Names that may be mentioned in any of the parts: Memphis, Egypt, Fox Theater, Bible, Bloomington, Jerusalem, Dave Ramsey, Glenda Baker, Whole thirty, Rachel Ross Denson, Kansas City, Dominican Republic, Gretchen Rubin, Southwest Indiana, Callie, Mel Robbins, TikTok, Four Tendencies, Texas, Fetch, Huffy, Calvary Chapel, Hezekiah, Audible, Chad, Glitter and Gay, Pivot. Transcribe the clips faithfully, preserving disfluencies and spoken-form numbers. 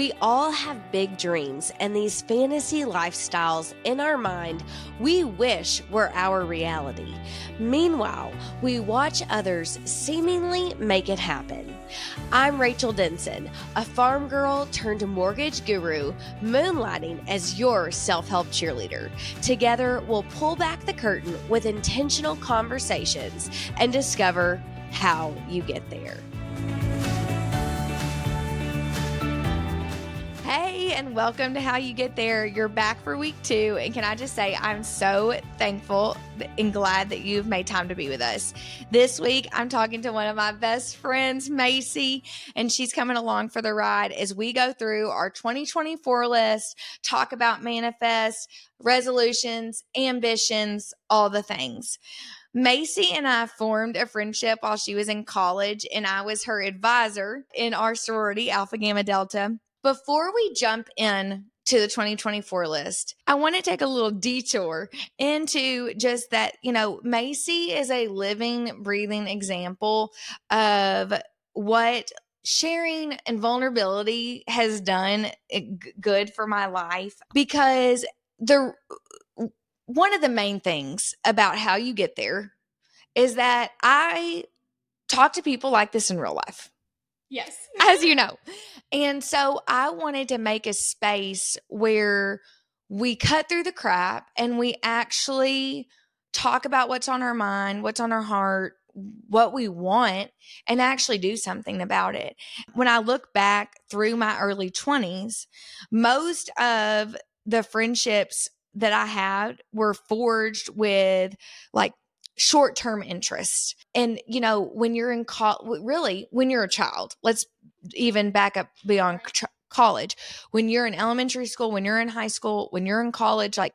We all have big dreams and these fantasy lifestyles in our mind we wish were our reality. Meanwhile, we watch others seemingly make it happen. I'm Rachel Denson, a farm girl turned mortgage guru, moonlighting as your self-help cheerleader. Together, we'll pull back the curtain with intentional conversations and discover how you get there. Hey, and welcome to How You Get There. You're back for week two. And can I just say, I'm so thankful and glad that you've made time to be with us. This week, I'm talking to one of my best friends, Macy, and she's coming along for the ride as we go through our twenty twenty-four list, talk about manifest, resolutions, ambitions, all the things. Macy and I formed a friendship while she was in college, and I was her advisor in our sorority, Alpha Gamma Delta. Before we jump in to the twenty twenty-four list, I want to take a little detour into just that, you know, Macy is a living, breathing example of what sharing and vulnerability has done good for my life, because the one of the main things about How You Get There is that I talk to people like this in real life. Yes. As you know. And so I wanted to make a space where we cut through the crap and we actually talk about what's on our mind, what's on our heart, what we want, and actually do something about it. When I look back through my early twenties, most of the friendships that I had were forged with like short-term interests. And, you know, when you're in co- really, when you're a child, let's even back up beyond tr- college, when you're in elementary school, when you're in high school, when you're in college, like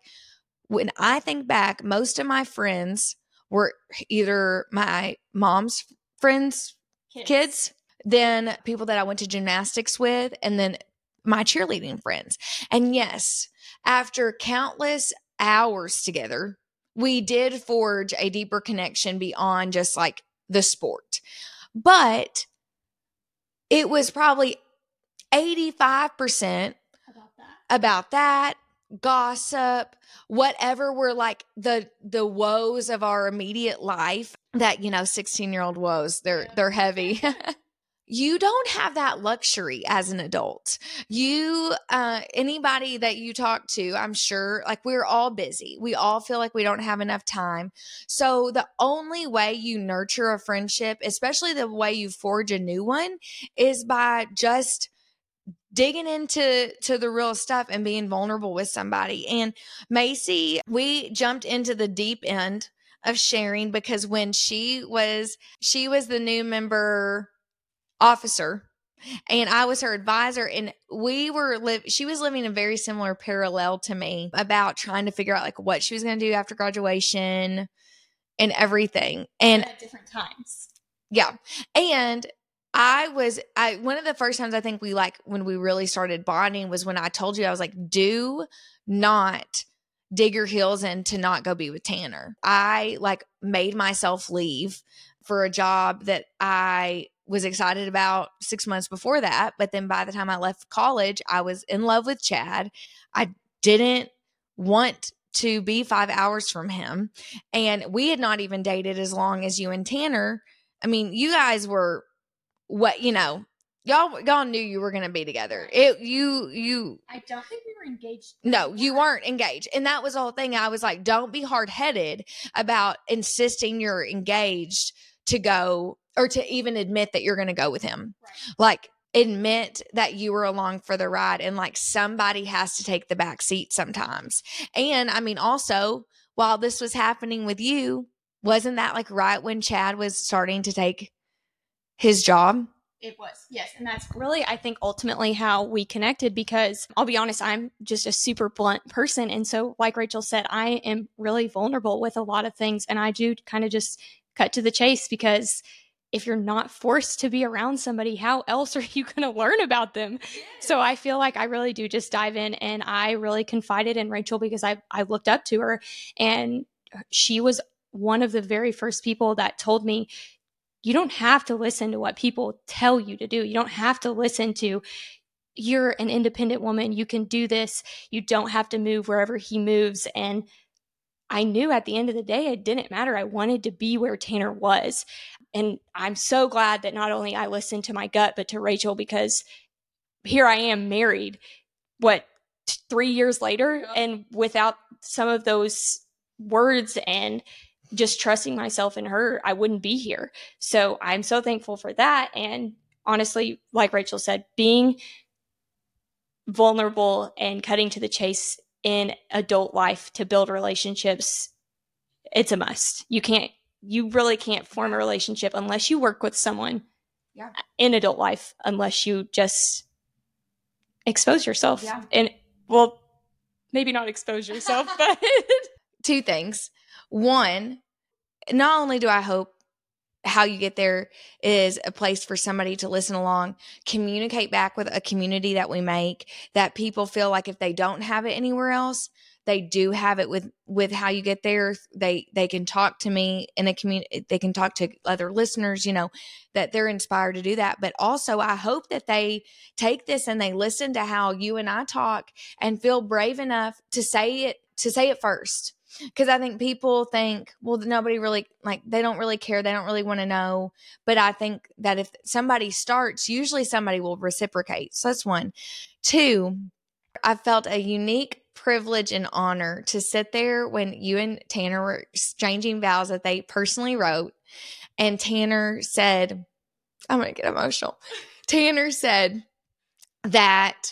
when I think back, most of my friends were either my mom's friends, kids, kids then people that I went to gymnastics with, and then my cheerleading friends. And yes, after countless hours together, we did forge a deeper connection beyond just like the sport, but it was probably eighty-five percent about that, about that gossip, whatever were like the the woes of our immediate life that, you know, sixteen-year-old woes, they're, yeah. they're heavy. You don't have that luxury as an adult. You, uh, anybody that you talk to, I'm sure, like we're all busy. We all feel like we don't have enough time. So the only way you nurture a friendship, especially the way you forge a new one, is by just digging into to the real stuff and being vulnerable with somebody. And Macy, we jumped into the deep end of sharing because when she was, she was the new member officer, and I was her advisor, and we were live. She was living a very similar parallel to me about trying to figure out like what she was going to do after graduation and everything. And at different times, yeah. And I was, I one of the first times I think we like when we really started bonding was when I told you I was like, do not dig your heels in to not go be with Tanner. I like made myself leave for a job that I was excited about six months before that. But then by the time I left college, I was in love with Chad. I didn't want to be five hours from him. And we had not even dated as long as you and Tanner. I mean, you guys were what, you know, y'all, y'all knew you were going to be together. It, you, you, I don't think we were engaged. No, you weren't engaged. And that was the whole thing. I was like, don't be hard headed about insisting you're engaged to go or to even admit that you're going to go with him. Right. Like admit that you were along for the ride and like somebody has to take the back seat sometimes. And I mean, also while this was happening with you, wasn't that like right when Chad was starting to take his job? It was. Yes. And that's really, I think, ultimately how we connected, because I'll be honest, I'm just a super blunt person. And so like Rachel said, I am really vulnerable with a lot of things. And I do kind of just cut to the chase, because if you're not forced to be around somebody, how else are you going to learn about them? Yeah. So I feel like I really do just dive in, and I really confided in Rachel because I I looked up to her, and she was one of the very first people that told me, you don't have to listen to what people tell you to do. You don't have to listen to you're an independent woman. You can do this. You don't have to move wherever he moves. And I knew at the end of the day, it didn't matter. I wanted to be where Tanner was. And I'm so glad that not only I listened to my gut, but to Rachel, because here I am married, what, t- three years later? Yeah. And without some of those words and just trusting myself and her, I wouldn't be here. So I'm so thankful for that. And honestly, like Rachel said, being vulnerable and cutting to the chase in adult life to build relationships, it's a must. You can't, you really can't form a relationship unless you work with someone yeah. in adult life, unless you just expose yourself. Yeah. And well, maybe not expose yourself, but two things. One, not only do I hope How You Get There is a place for somebody to listen along, communicate back with a community that we make, that people feel like if they don't have it anywhere else, they do have it with, with How You Get There. They they can talk to me in a community. They can talk to other listeners, you know, that they're inspired to do that. But also I hope that they take this and they listen to how you and I talk and feel brave enough to say it, to say it first. Because I think people think, well, nobody really, like, they don't really care. They don't really want to know. But I think that if somebody starts, usually somebody will reciprocate. So that's one. Two, I felt a unique privilege and honor to sit there when you and Tanner were exchanging vows that they personally wrote. And Tanner said, I'm going to get emotional. Tanner said that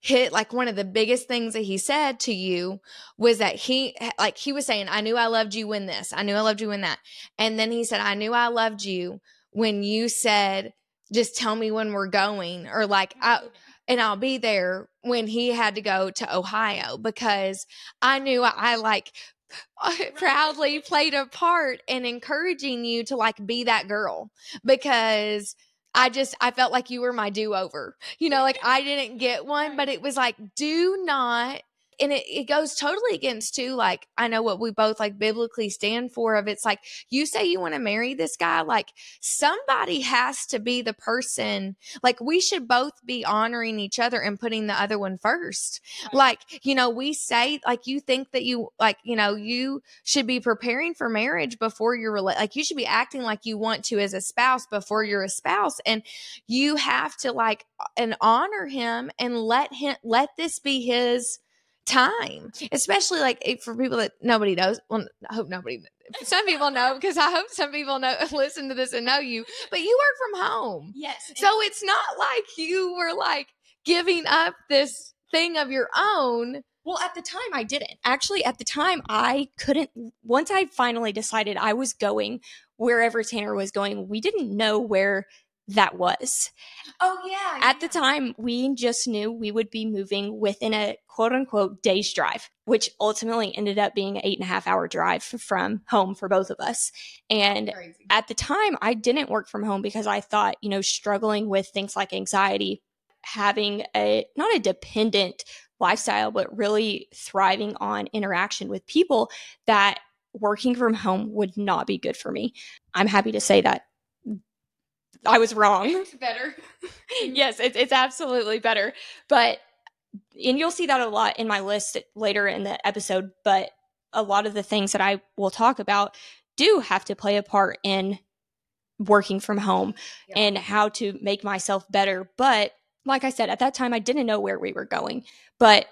hit like one of the biggest things that he said to you was that he, like he was saying, I knew I loved you in this. I knew I loved you in that. And then he said, I knew I loved you when you said, just tell me when we're going, or like, I, and I'll be there when he had to go to Ohio, because I knew I, I like proudly played a part in encouraging you to like be that girl, because I just, I felt like you were my do-over, you know, like I didn't get one, but it was like, do not, and it, it goes totally against too, like, I know what we both like biblically stand for of it's like, you say you want to marry this guy, like somebody has to be the person, like we should both be honoring each other and putting the other one first. Right. Like, you know, we say like, you think that you like, you know, you should be preparing for marriage before you're like, you should be acting like you want to as a spouse before you're a spouse. And you have to like, and honor him and let him, let this be his time, especially like for people that nobody knows. Well, I hope nobody, some people know, because I hope some people know, listen to this and know you, but you work from home. Yes. So it's not like you were like giving up this thing of your own. Well, at the time I didn't. Actually, at the time I couldn't, once I finally decided I was going wherever Tanner was going, we didn't know where that was. Oh, yeah. At yeah. the time, we just knew we would be moving within a quote unquote day's drive, which ultimately ended up being an eight and a half hour drive from home for both of us. And crazy. At the time, I didn't work from home because I thought, you know, struggling with things like anxiety, having a not a dependent lifestyle, but really thriving on interaction with people, that working from home would not be good for me. I'm happy to say that I was wrong. It's better. Yes, it, it's absolutely better. But, and you'll see that a lot in my list later in the episode, but a lot of the things that I will talk about do have to play a part in working from home yeah. and how to make myself better. But like I said, at that time, I didn't know where we were going, but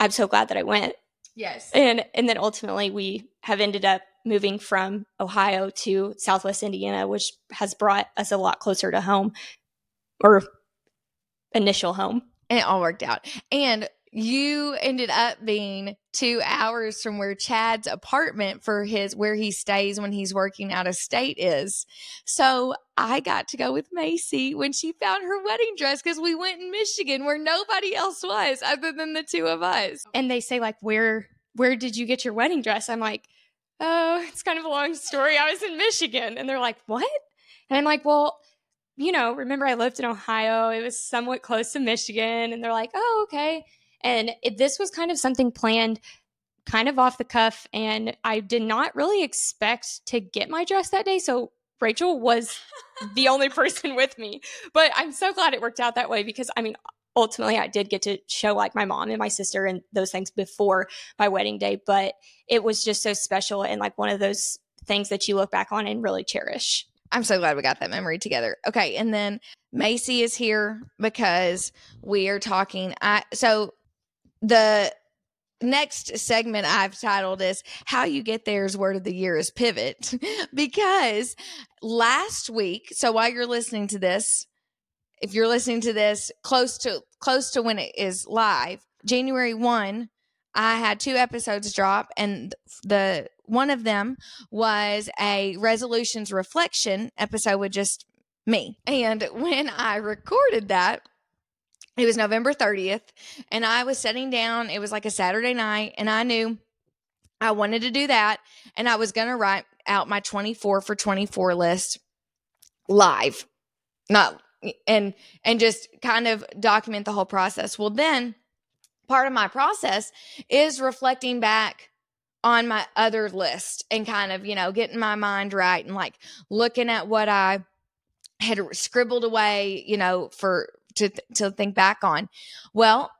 I'm so glad that I went. Yes. And, and then ultimately we have ended up moving from Ohio to Southwest Indiana, which has brought us a lot closer to home, or initial home. And it all worked out. And you ended up being two hours from where Chad's apartment for his, where he stays when he's working out of state is. So I got to go with Macy when she found her wedding dress, because we went in Michigan where nobody else was other than the two of us. And they say like, where, where did you get your wedding dress? I'm like, oh, it's kind of a long story. I was in Michigan. And they're like, what? And I'm like, well, you know, remember I lived in Ohio. It was somewhat close to Michigan. And they're like, oh, okay. And it, this was kind of something planned, kind of off the cuff. And I did not really expect to get my dress that day. So Rachel was the only person with me. But I'm so glad it worked out that way, because, I mean, ultimately I did get to show like my mom and my sister and those things before my wedding day, but it was just so special and like one of those things that you look back on and really cherish. I'm so glad we got that memory together. Okay. And then Macy is here because we are talking. I, so the next segment I've titled is How You Get There's Word of the Year is Pivot, because last week, so while you're listening to this, if you're listening to this close to close to when it is live, January first, I had two episodes drop, and the one of them was a resolutions reflection episode with just me. And when I recorded that, it was November thirtieth, and I was sitting down. It was like a Saturday night, and I knew I wanted to do that, and I was going to write out my twenty-four for twenty-four list live, not and and just kind of document the whole process. Well, then part of my process is reflecting back on my other list and kind of, you know, getting my mind right and like looking at what I had scribbled away, you know, for to to think back on. Well,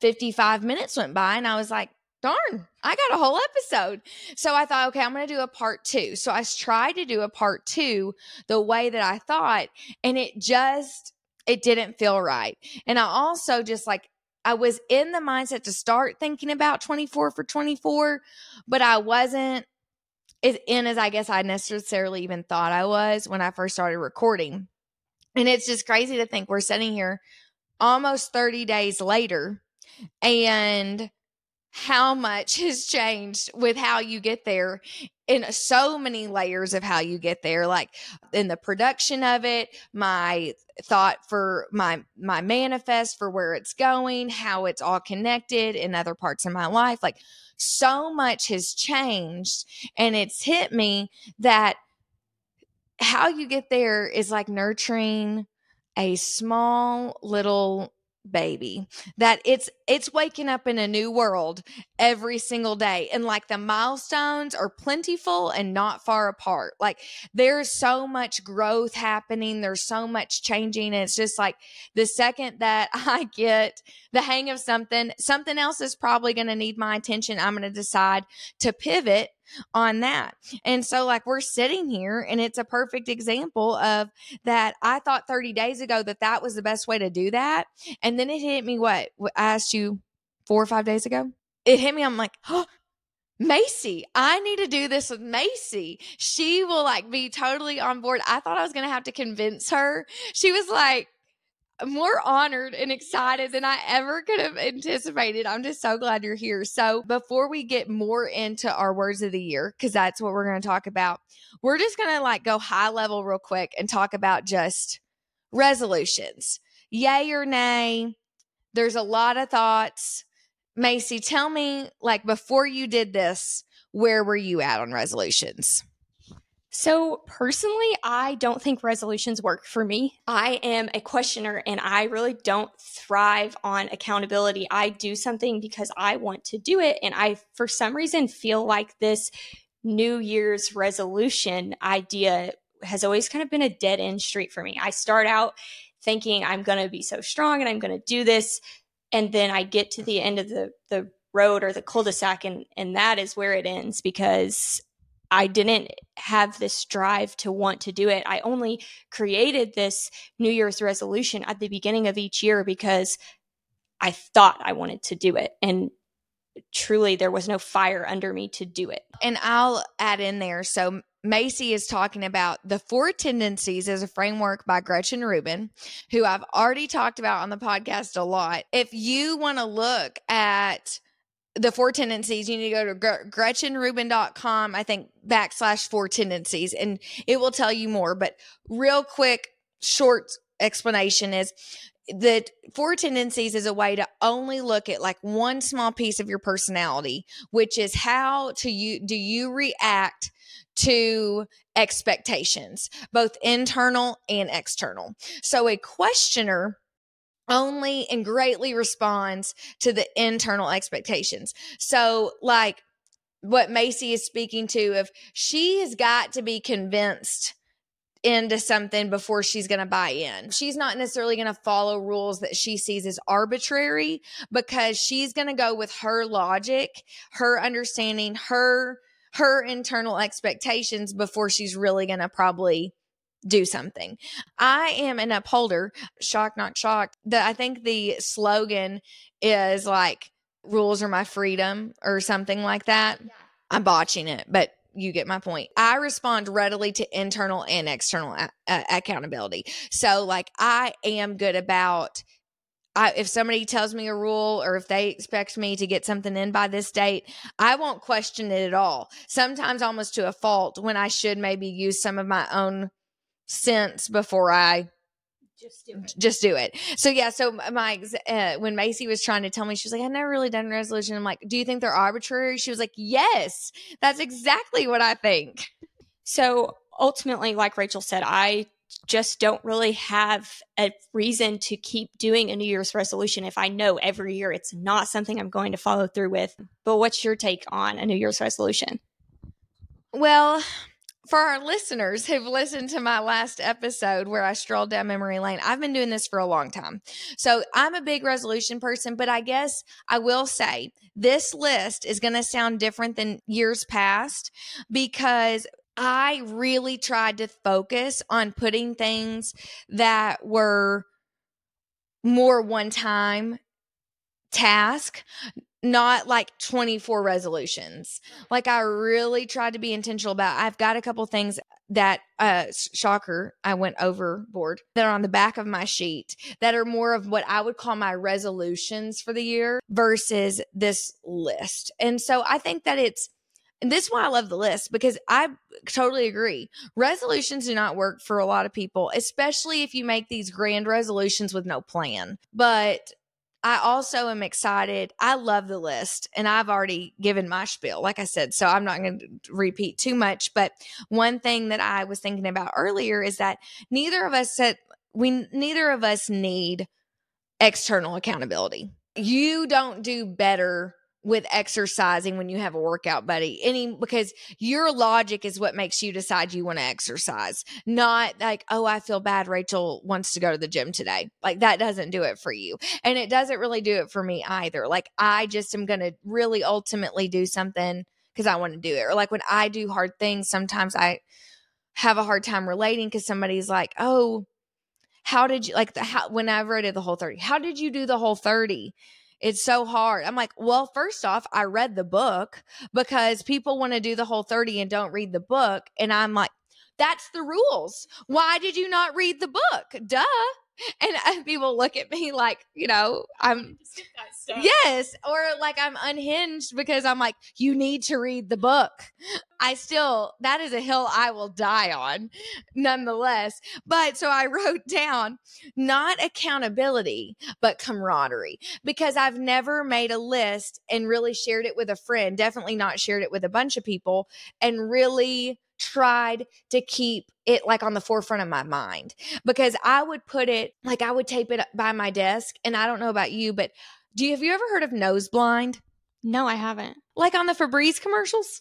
fifty-five minutes went by and I was like, darn, I got a whole episode. So I thought, okay, I'm going to do a part two. So I tried to do a part two the way that I thought, and it just, it didn't feel right. And I also just like, I was in the mindset to start thinking about twenty-four for twenty-four, but I wasn't as in as I guess I necessarily even thought I was when I first started recording. And it's just crazy to think we're sitting here almost thirty days later and how much has changed with How You Get There in so many layers of How You Get There, like in the production of it, my thought for my, my manifest for where it's going, how it's all connected in other parts of my life. Like so much has changed, and it's hit me that How You Get There is like nurturing a small little baby, that it's it's waking up in a new world every single day, and like the milestones are plentiful and not far apart. Like there's so much growth happening, there's so much changing, and it's just like the second that I get the hang of something something else is probably going to need my attention. I'm going to decide to pivot on that. And so like we're sitting here, and it's a perfect example of that. I thought thirty days ago that that was the best way to do that. And then it hit me, what I asked you four or five days ago, it hit me. I'm like, oh, Macy, I need to do this with Macy. She will like be totally on board. I thought I was going to have to convince her. She was like more honored and excited than I ever could have anticipated. I'm just so glad you're here. So before we get more into our words of the year, because that's what we're going to talk about, we're just going to like go high level real quick and talk about just resolutions. Yay or nay? There's a lot of thoughts. Macy, tell me, like before you did this, where were you at on resolutions? So personally, I don't think resolutions work for me. I am a questioner, and I really don't thrive on accountability. I do something because I want to do it, and I, for some reason, feel like this New Year's resolution idea has always kind of been a dead-end street for me. I start out thinking I'm going to be so strong and I'm going to do this, and then I get to the end of the, the road or the cul-de-sac, and, and that is where it ends, because I didn't have this drive to want to do it. I only created this New Year's resolution at the beginning of each year because I thought I wanted to do it. And truly, there was no fire under me to do it. And I'll add in there. So Macy is talking about the Four Tendencies as a framework by Gretchen Rubin, who I've already talked about on the podcast a lot. If you want to look at the Four Tendencies, you need to go to Gretchen Rubin dot com, I think, backslash Four Tendencies, and it will tell you more. But real quick, short explanation is that Four Tendencies is a way to only look at like one small piece of your personality, which is how to you do you react to expectations, both internal and external. So a questioner only and greatly responds to the internal expectations. So like what Macy is speaking to, of she has got to be convinced into something before she's going to buy in. She's not necessarily going to follow rules that she sees as arbitrary, because she's going to go with her logic, her understanding, her her internal expectations before she's really going to probably do something. I am an upholder, shock, not shocked. The, I think the slogan is like, rules are my freedom or something like that. Yeah. I'm botching it, but you get my point. I respond readily to internal and external a- uh, accountability. So like I am good about, I, if somebody tells me a rule or if they expect me to get something in by this date, I won't question it at all. Sometimes almost to a fault, when I should maybe use some of my own sense before I just do it. Just do it. So yeah, so my uh, when Macy was trying to tell me, she was like, I've never really done a resolution. I'm like, do you think they're arbitrary? She was like, yes, that's exactly what I think. So ultimately, like Rachel said, I just don't really have a reason to keep doing a New Year's resolution if I know every year it's not something I'm going to follow through with. But what's your take on a New Year's resolution? Well, for our listeners who've listened to my last episode where I strolled down memory lane, I've been doing this for a long time. So I'm a big resolution person, but I guess I will say this list is going to sound different than years past, because I really tried to focus on putting things that were more one-time task, not like twenty-four resolutions. Like I really tried to be intentional about, I've got a couple things that, uh, shocker, I went overboard, that are on the back of my sheet that are more of what I would call my resolutions for the year versus this list. And so I think that it's, and this is why I love the list, because I totally agree. Resolutions do not work for a lot of people, especially if you make these grand resolutions with no plan. But I also am excited. I love the list, and I've already given my spiel, like I said, so I'm not going to repeat too much. But one thing that I was thinking about earlier is that neither of us said we neither of us need external accountability. You don't do better with exercising when you have a workout buddy, any because your logic is what makes you decide you want to exercise, not like, oh, I feel bad, Rachel wants to go to the gym today. Like that doesn't do it for you. And it doesn't really do it for me either. Like I just am going to really ultimately do something because I want to do it. Or like when I do hard things, sometimes I have a hard time relating because somebody's like, oh, how did you like the, how, whenever I did the Whole thirty, how did you do the Whole thirty? It's so hard. I'm like, well, first off, I read the book, because people want to do the Whole thirty and don't read the book. And I'm like, that's the rules. Why did you not read the book? Duh. And people look at me like, you know, I'm, yes. Or like I'm unhinged because I'm like, you need to read the book. I still, that is a hill I will die on nonetheless. But so I wrote down not accountability, but camaraderie, because I've never made a list and really shared it with a friend. Definitely not shared it with a bunch of people, and really tried to keep it like on the forefront of my mind, because I would put it like I would tape it by my desk. And I don't know about you, but do you have you ever heard of nose blind? No, I haven't. Like on the Febreze commercials?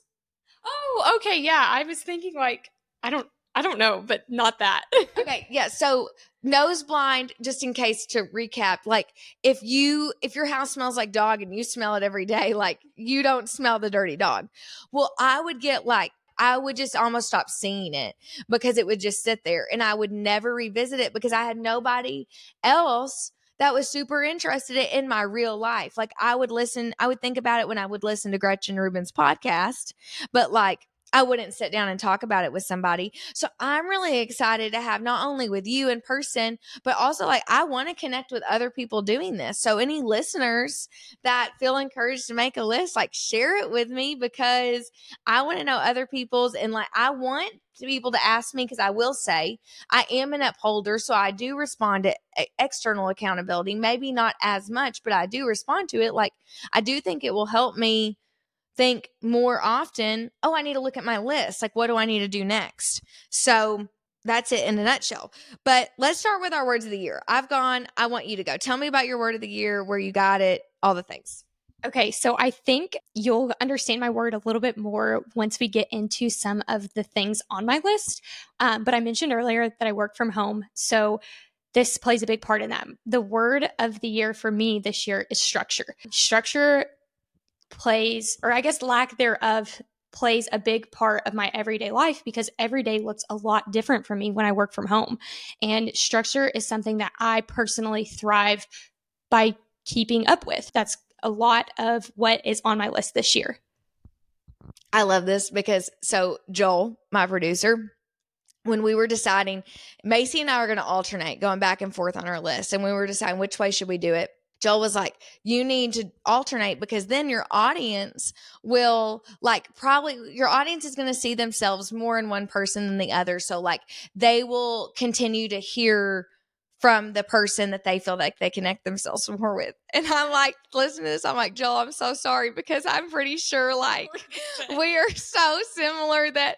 Oh, okay. Yeah. I was thinking like, I don't, I don't know, but not that. Okay. Yeah. So nose blind, just in case to recap, like if you, if your house smells like dog and you smell it every day, like you don't smell the dirty dog. Well, I would get like, I would just almost stop seeing it because it would just sit there, and I would never revisit it because I had nobody else that was super interested in my real life. Like I would listen, I would think about it when I would listen to Gretchen Rubin's podcast, but like I wouldn't sit down and talk about it with somebody. So I'm really excited to have not only with you in person, but also like I want to connect with other people doing this. So any listeners that feel encouraged to make a list, like share it with me, because I want to know other people's, and like I want people to ask me, because I will say I am an upholder. So I do respond to external accountability, maybe not as much, but I do respond to it. Like I do think it will help me think more often, oh, I need to look at my list. Like, what do I need to do next? So that's it in a nutshell. But let's start with our words of the year. I've gone, I want you to go. Tell me about your word of the year, where you got it, all the things. Okay, so I think you'll understand my word a little bit more once we get into some of the things on my list. Um, but I mentioned earlier that I work from home. So this plays a big part in that. The word of the year for me this year is structure. Structure plays, or I guess lack thereof, plays a big part of my everyday life because every day looks a lot different for me when I work from home. And structure is something that I personally thrive by keeping up with. That's a lot of what is on my list this year. I love this because, so Joel, my producer, when we were deciding, Macy and I are going to alternate going back and forth on our list. And we were deciding which way should we do it. Joel was like, you need to alternate because then your audience will like probably your audience is going to see themselves more in one person than the other. So like they will continue to hear from the person that they feel like they connect themselves more with. And I'm like, listen to this. I'm like, Joel, I'm so sorry because I'm pretty sure like we are so similar that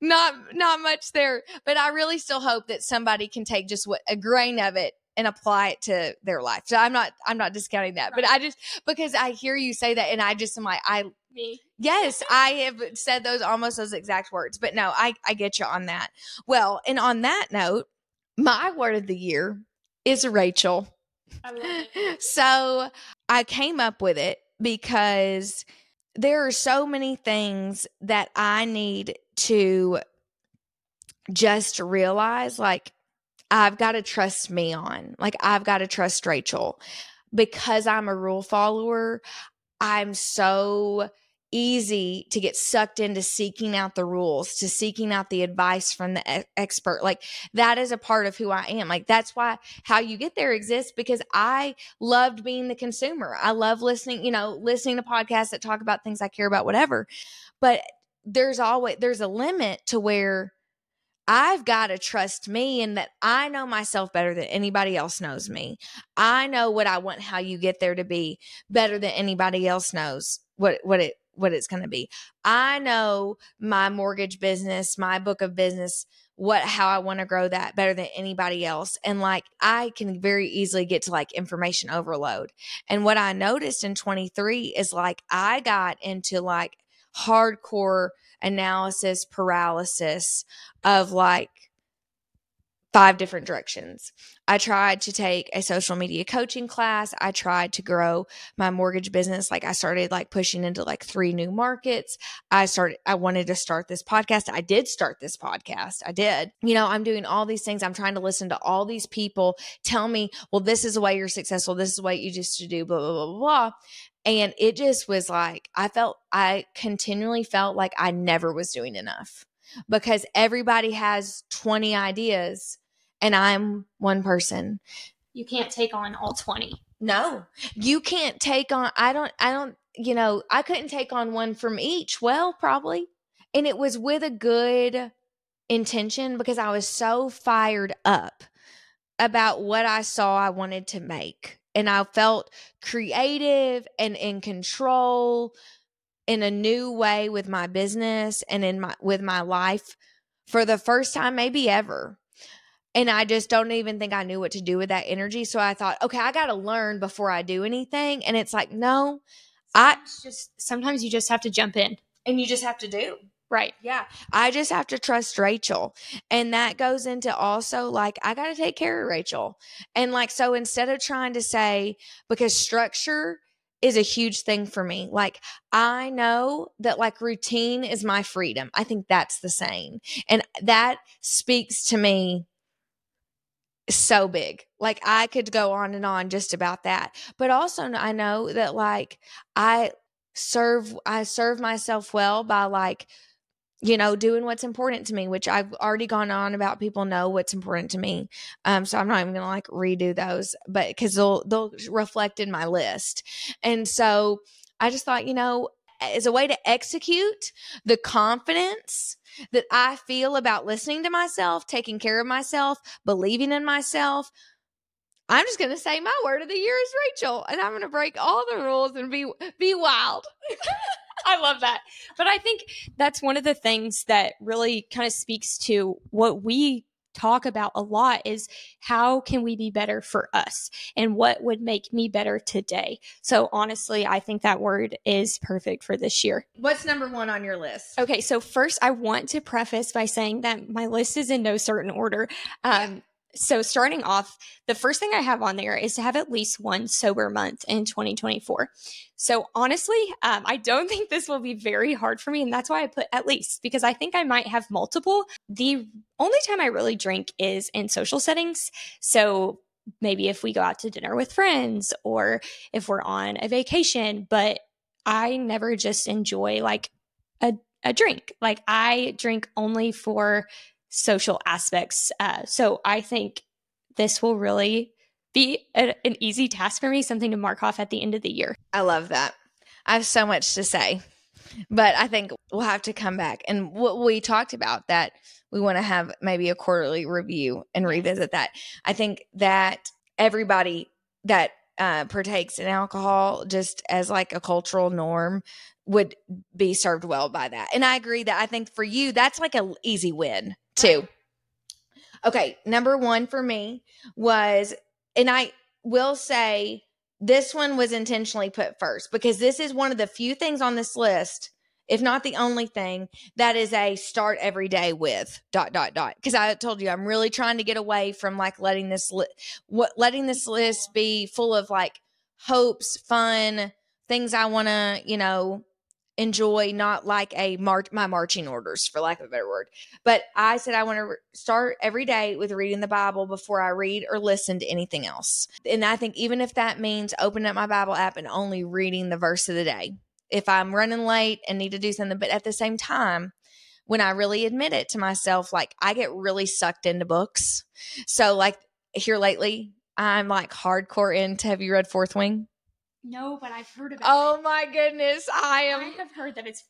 not not much there. But I really still hope that somebody can take just what, a grain of it and apply it to their life. So I'm not, I'm not discounting that, right. But I just, because I hear you say that and I just am like, I, me, yes, I have said those, almost those exact words, but no, I, I get you on that. Well, and on that note, my word of the year is Rachel. I love it. So I came up with it because there are so many things that I need to just realize, like, I've got to trust me on. Like, I've got to trust Rachel. Because I'm a rule follower, I'm so easy to get sucked into seeking out the rules, to seeking out the advice from the e- expert. Like, that is a part of who I am. Like, that's why How You Get There exists, because I loved being the consumer. I love listening, you know, listening to podcasts that talk about things I care about, whatever. But there's always, there's a limit to where I've got to trust me and that I know myself better than anybody else knows me. I know what I want How You Get There to be better than anybody else knows what what it what it's going to be. I know my mortgage business, my book of business, what how I want to grow that better than anybody else. And like I can very easily get to like information overload. And what I noticed in twenty-three is like I got into like hardcore analysis paralysis of like five different directions. I tried to take a social media coaching class. I tried to grow my mortgage business. Like I started like pushing into like three new markets. I started, I wanted to start this podcast. I did start this podcast. I did. You know, I'm doing all these things. I'm trying to listen to all these people tell me, well, this is the way you're successful. This is what you used to do, blah, blah, blah, blah, blah. And it just was like, I felt, I continually felt like I never was doing enough because everybody has twenty ideas and I'm one person. You can't take on all twenty. No, you can't take on, I don't, I don't, you know, I couldn't take on one from each. Well, probably. And it was with a good intention because I was so fired up about what I saw I wanted to make. And I felt creative and in control in a new way with my business and in my with my life for the first time maybe ever. And I just don't even think I knew what to do with that energy. So I thought, okay, I got to learn before I do anything. And it's like, no, I just sometimes you just have to jump in and you just have to do. Right. Yeah. I just have to trust Rachel. And that goes into also like, I got to take care of Rachel. And like, so instead of trying to say, because structure is a huge thing for me. Like, I know that like routine is my freedom. I think that's the same. And that speaks to me so big. Like I could go on and on just about that. But also I know that like, I serve, I serve myself well by like, you know, doing what's important to me, which I've already gone on about. People know what's important to me. Um, so I'm not even going to like redo those, but cause they'll, they'll reflect in my list. And so I just thought, you know, as a way to execute the confidence that I feel about listening to myself, taking care of myself, believing in myself, I'm just going to say my word of the year is Rachel, and I'm going to break all the rules and be, be wild. I love that. But I think that's one of the things that really kind of speaks to what we talk about a lot is how can we be better for us and what would make me better today. So honestly, I think that word is perfect for this year. What's number one on your list? Okay, so first I want to preface by saying that my list is in no certain order. Um, yeah. So starting off, the first thing I have on there is to have at least one sober month in twenty twenty-four. So honestly, um, I don't think this will be very hard for me. And that's why I put at least, because I think I might have multiple. The only time I really drink is in social settings. So maybe if we go out to dinner with friends or if we're on a vacation, but I never just enjoy like a, a drink. Like I drink only for social aspects. Uh, so I think this will really be a, an easy task for me, something to mark off at the end of the year. I love that. I have so much to say, but I think we'll have to come back. And what we talked about, that we want to have maybe a quarterly review and revisit that. I think that everybody that uh, partakes in alcohol just as like a cultural norm would be served well by that. And I agree that I think for you, that's like an easy win. Two. Okay, number one for me was, and I will say this one was intentionally put first because this is one of the few things on this list, if not the only thing, that is a start every day with dot, dot, dot. Because I told you, I'm really trying to get away from like letting this, li- what, letting this list be full of like hopes, fun, things I want to, you know, enjoy, not like a mar- my marching orders, for lack of a better word. But I said I want to re- start every day with reading the Bible before I read or listen to anything else. And I think even if that means opening up my Bible app and only reading the verse of the day, if I'm running late and need to do something. But at the same time, when I really admit it to myself, like I get really sucked into books. So like here lately, I'm like hardcore into, have you read Fourth Wing? No, but I've heard about oh it. Oh my goodness. I am. I have heard that it's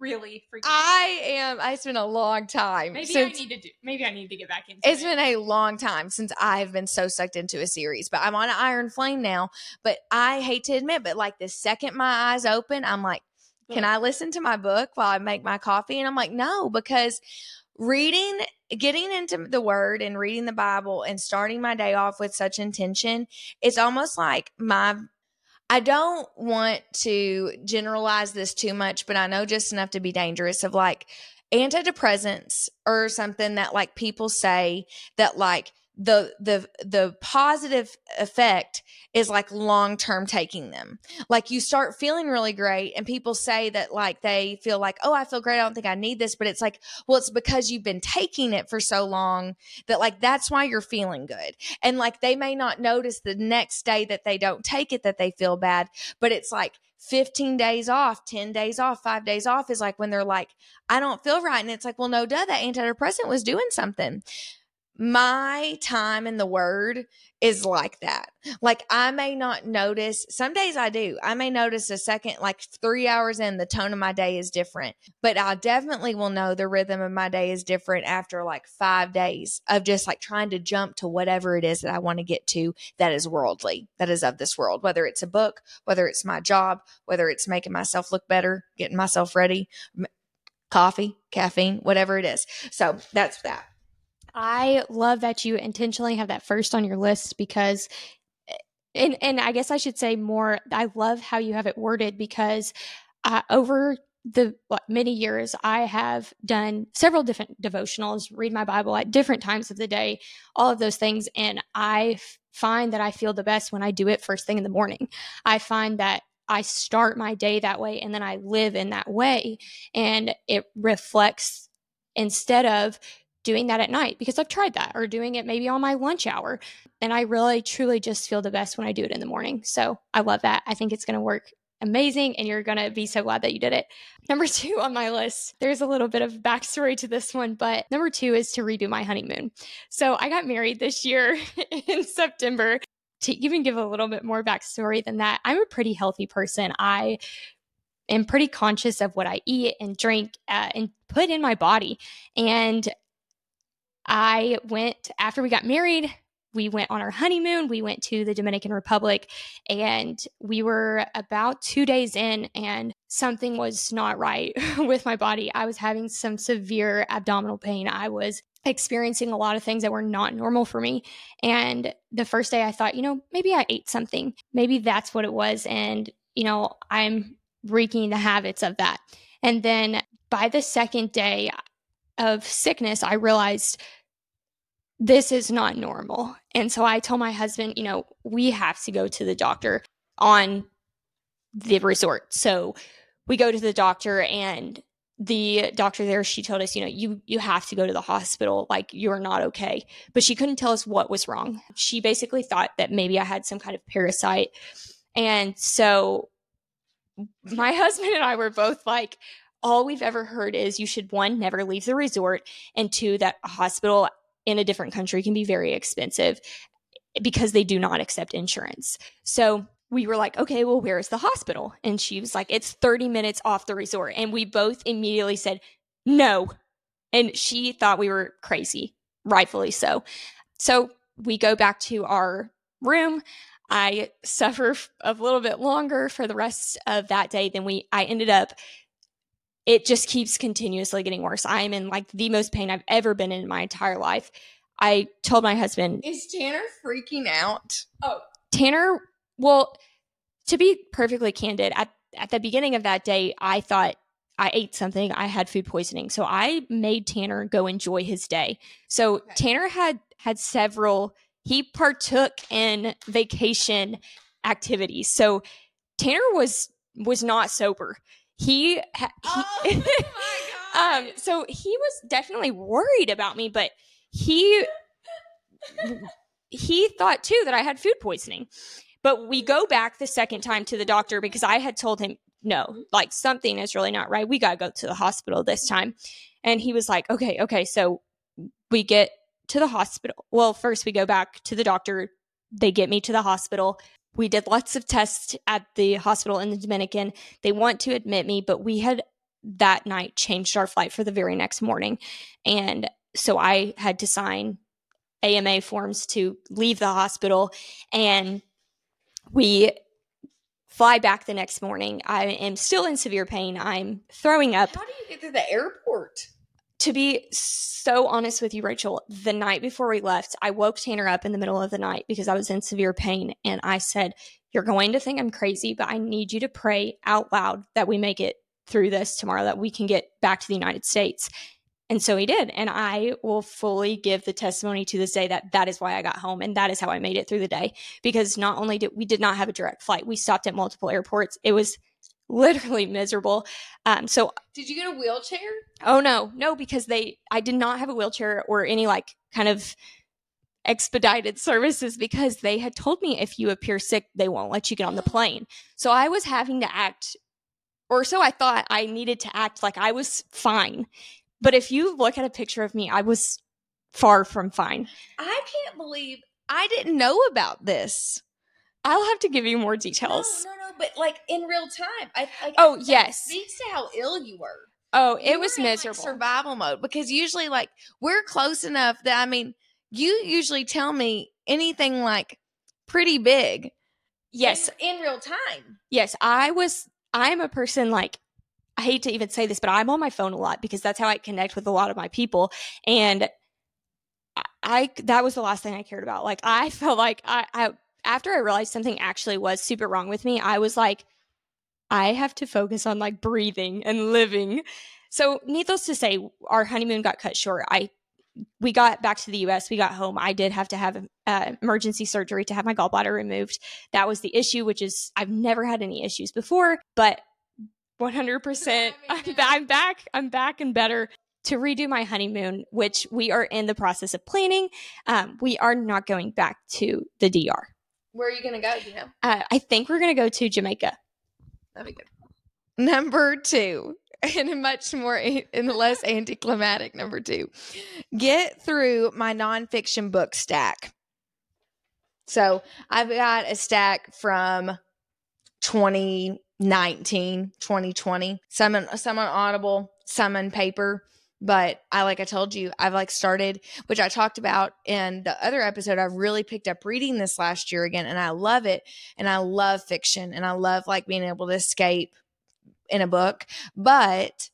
really freaking I am. It's been a long time. Maybe since, I need to do, maybe I need to get back into it's it. It's been a long time since I've been so sucked into a series, but I'm on an Iron Flame now, but I hate to admit, but like the second my eyes open, I'm like, yeah. Can I listen to my book while I make my coffee? And I'm like, no, because reading, getting into the word and reading the Bible and starting my day off with such intention, it's almost like my I don't want to generalize this too much, but I know just enough to be dangerous of like antidepressants or something that like people say that like the the the positive effect is like long-term taking them. Like you start feeling really great and people say that like they feel like, oh, I feel great. I don't think I need this. But it's like, well, it's because you've been taking it for so long that like that's why you're feeling good. And like they may not notice the next day that they don't take it that they feel bad, but it's like fifteen days off, ten days off, five days off is like when they're like, I don't feel right. And it's like, well, no duh, that antidepressant was doing something. My time in the word is like that. Like I may not notice, some days I do. I may notice a second, like three hours in, the tone of my day is different, but I definitely will know the rhythm of my day is different after like five days of just like trying to jump to whatever it is that I want to get to that is worldly, that is of this world, whether it's a book, whether it's my job, whether it's making myself look better, getting myself ready, coffee, caffeine, whatever it is. So that's that. I love that you intentionally have that first on your list because, and and I guess I should say more, I love how you have it worded because uh, over the what, many years, I have done several different devotionals, read my Bible at different times of the day, all of those things. And I f- find that I feel the best when I do it first thing in the morning. I find that I start my day that way and then I live in that way. And it reflects instead of doing that at night because I've tried that or doing it maybe on my lunch hour. And I really, truly just feel the best when I do it in the morning. So I love that. I think it's going to work amazing. And you're going to be so glad that you did it. Number two on my list, there's a little bit of backstory to this one, but number two is to redo my honeymoon. So I got married this year in September. To even give a little bit more backstory than that, I'm a pretty healthy person. I am pretty conscious of what I eat and drink uh, and put in my body. And I went, after we got married, we went on our honeymoon. We went to the Dominican Republic and we were about two days in and something was not right with my body. I was having some severe abdominal pain. I was experiencing a lot of things that were not normal for me. And the first day I thought, you know, maybe I ate something. Maybe that's what it was. And, you know, I'm wreaking the habits of that. And then by the second day of sickness, I realized this is not normal. And so I told my husband, you know, we have to go to the doctor on the resort. So we go to the doctor, and the doctor there, she told us, you know, you you have to go to the hospital. Like, you're not okay. But she couldn't tell us what was wrong. She basically thought that maybe I had some kind of parasite. And so my husband and I were both like, all we've ever heard is you should, one, never leave the resort, and two, that a hospital in a different country can be very expensive because they do not accept insurance. So we were like, okay, well, where's the hospital? And she was like, it's thirty minutes off the resort. And we both immediately said, no. And she thought we were crazy, rightfully so. So we go back to our room. I suffer a little bit longer for the rest of that day than we, I ended up. It just keeps continuously getting worse. I am in like the most pain I've ever been in my entire life. I told my husband. Is Tanner freaking out? Oh, Tanner. Well, to be perfectly candid, at, at the beginning of that day, I thought I ate something. I had food poisoning. So I made Tanner go enjoy his day. So okay. Tanner had, had several, he partook in vacation activities. So Tanner was, was not sober. He, he oh my God. um, so he was definitely worried about me, but he, he thought too that I had food poisoning. But we go back the second time to the doctor because I had told him, no, like something is really not right. We got to go to the hospital this time. And he was like, okay, okay. So we get to the hospital. Well, first we go back to the doctor. They get me to the hospital. We did lots of tests at the hospital in the Dominican. They want to admit me, but we had that night changed our flight for the very next morning. And so I had to sign A M A forms to leave the hospital, and we fly back the next morning. I am still in severe pain. I'm throwing up. How do you get to the airport? To be so honest with you, Rachel, the night before we left, I woke Tanner up in the middle of the night because I was in severe pain. And I said, you're going to think I'm crazy, but I need you to pray out loud that we make it through this tomorrow, that we can get back to the United States. And so he did. And I will fully give the testimony to this day that that is why I got home. And that is how I made it through the day, because not only did we did not have a direct flight, we stopped at multiple airports. It was literally miserable. Um, so did you get a wheelchair? Oh no, no, because they, I did not have a wheelchair or any like kind of expedited services, because they had told me if you appear sick, they won't let you get on the plane. So I was having to act, or so I thought I needed to act like I was fine. But if you look at a picture of me, I was far from fine. I can't believe I didn't know about this. I'll have to give you more details. No, no, no. But like in real time. I, like, oh, I, yes. It speaks to how ill you were. Oh, it you was miserable. Like survival mode, because usually like we're close enough that, I mean, you usually tell me anything like pretty big. Yes. In, in real time. Yes. I was, I'm a person like, I hate to even say this, but I'm on my phone a lot because that's how I connect with a lot of my people. And I, I that was the last thing I cared about. Like I felt like I, I after I realized something actually was super wrong with me, I was like, I have to focus on like breathing and living. So needless to say, our honeymoon got cut short. I we got back to the U S. We got home. I did have to have uh, emergency surgery to have my gallbladder removed. That was the issue, which is I've never had any issues before, but one hundred percent. I'm, I'm back. I'm back and better to redo my honeymoon, which we are in the process of planning. Um, we are not going back to the D R. Where are you going to go? Do you know? Uh, I think we're going to go to Jamaica. That'd be good. Number two, and a much more and less anticlimactic number two, get through my nonfiction book stack. So I've got a stack from twenty nineteen, twenty twenty, some on, some on Audible, some on paper. But I, like I told you, I've like started, which I talked about in the other episode. I've really picked up reading this last year again, and I love it. And I love fiction, and I love like being able to escape in a book, but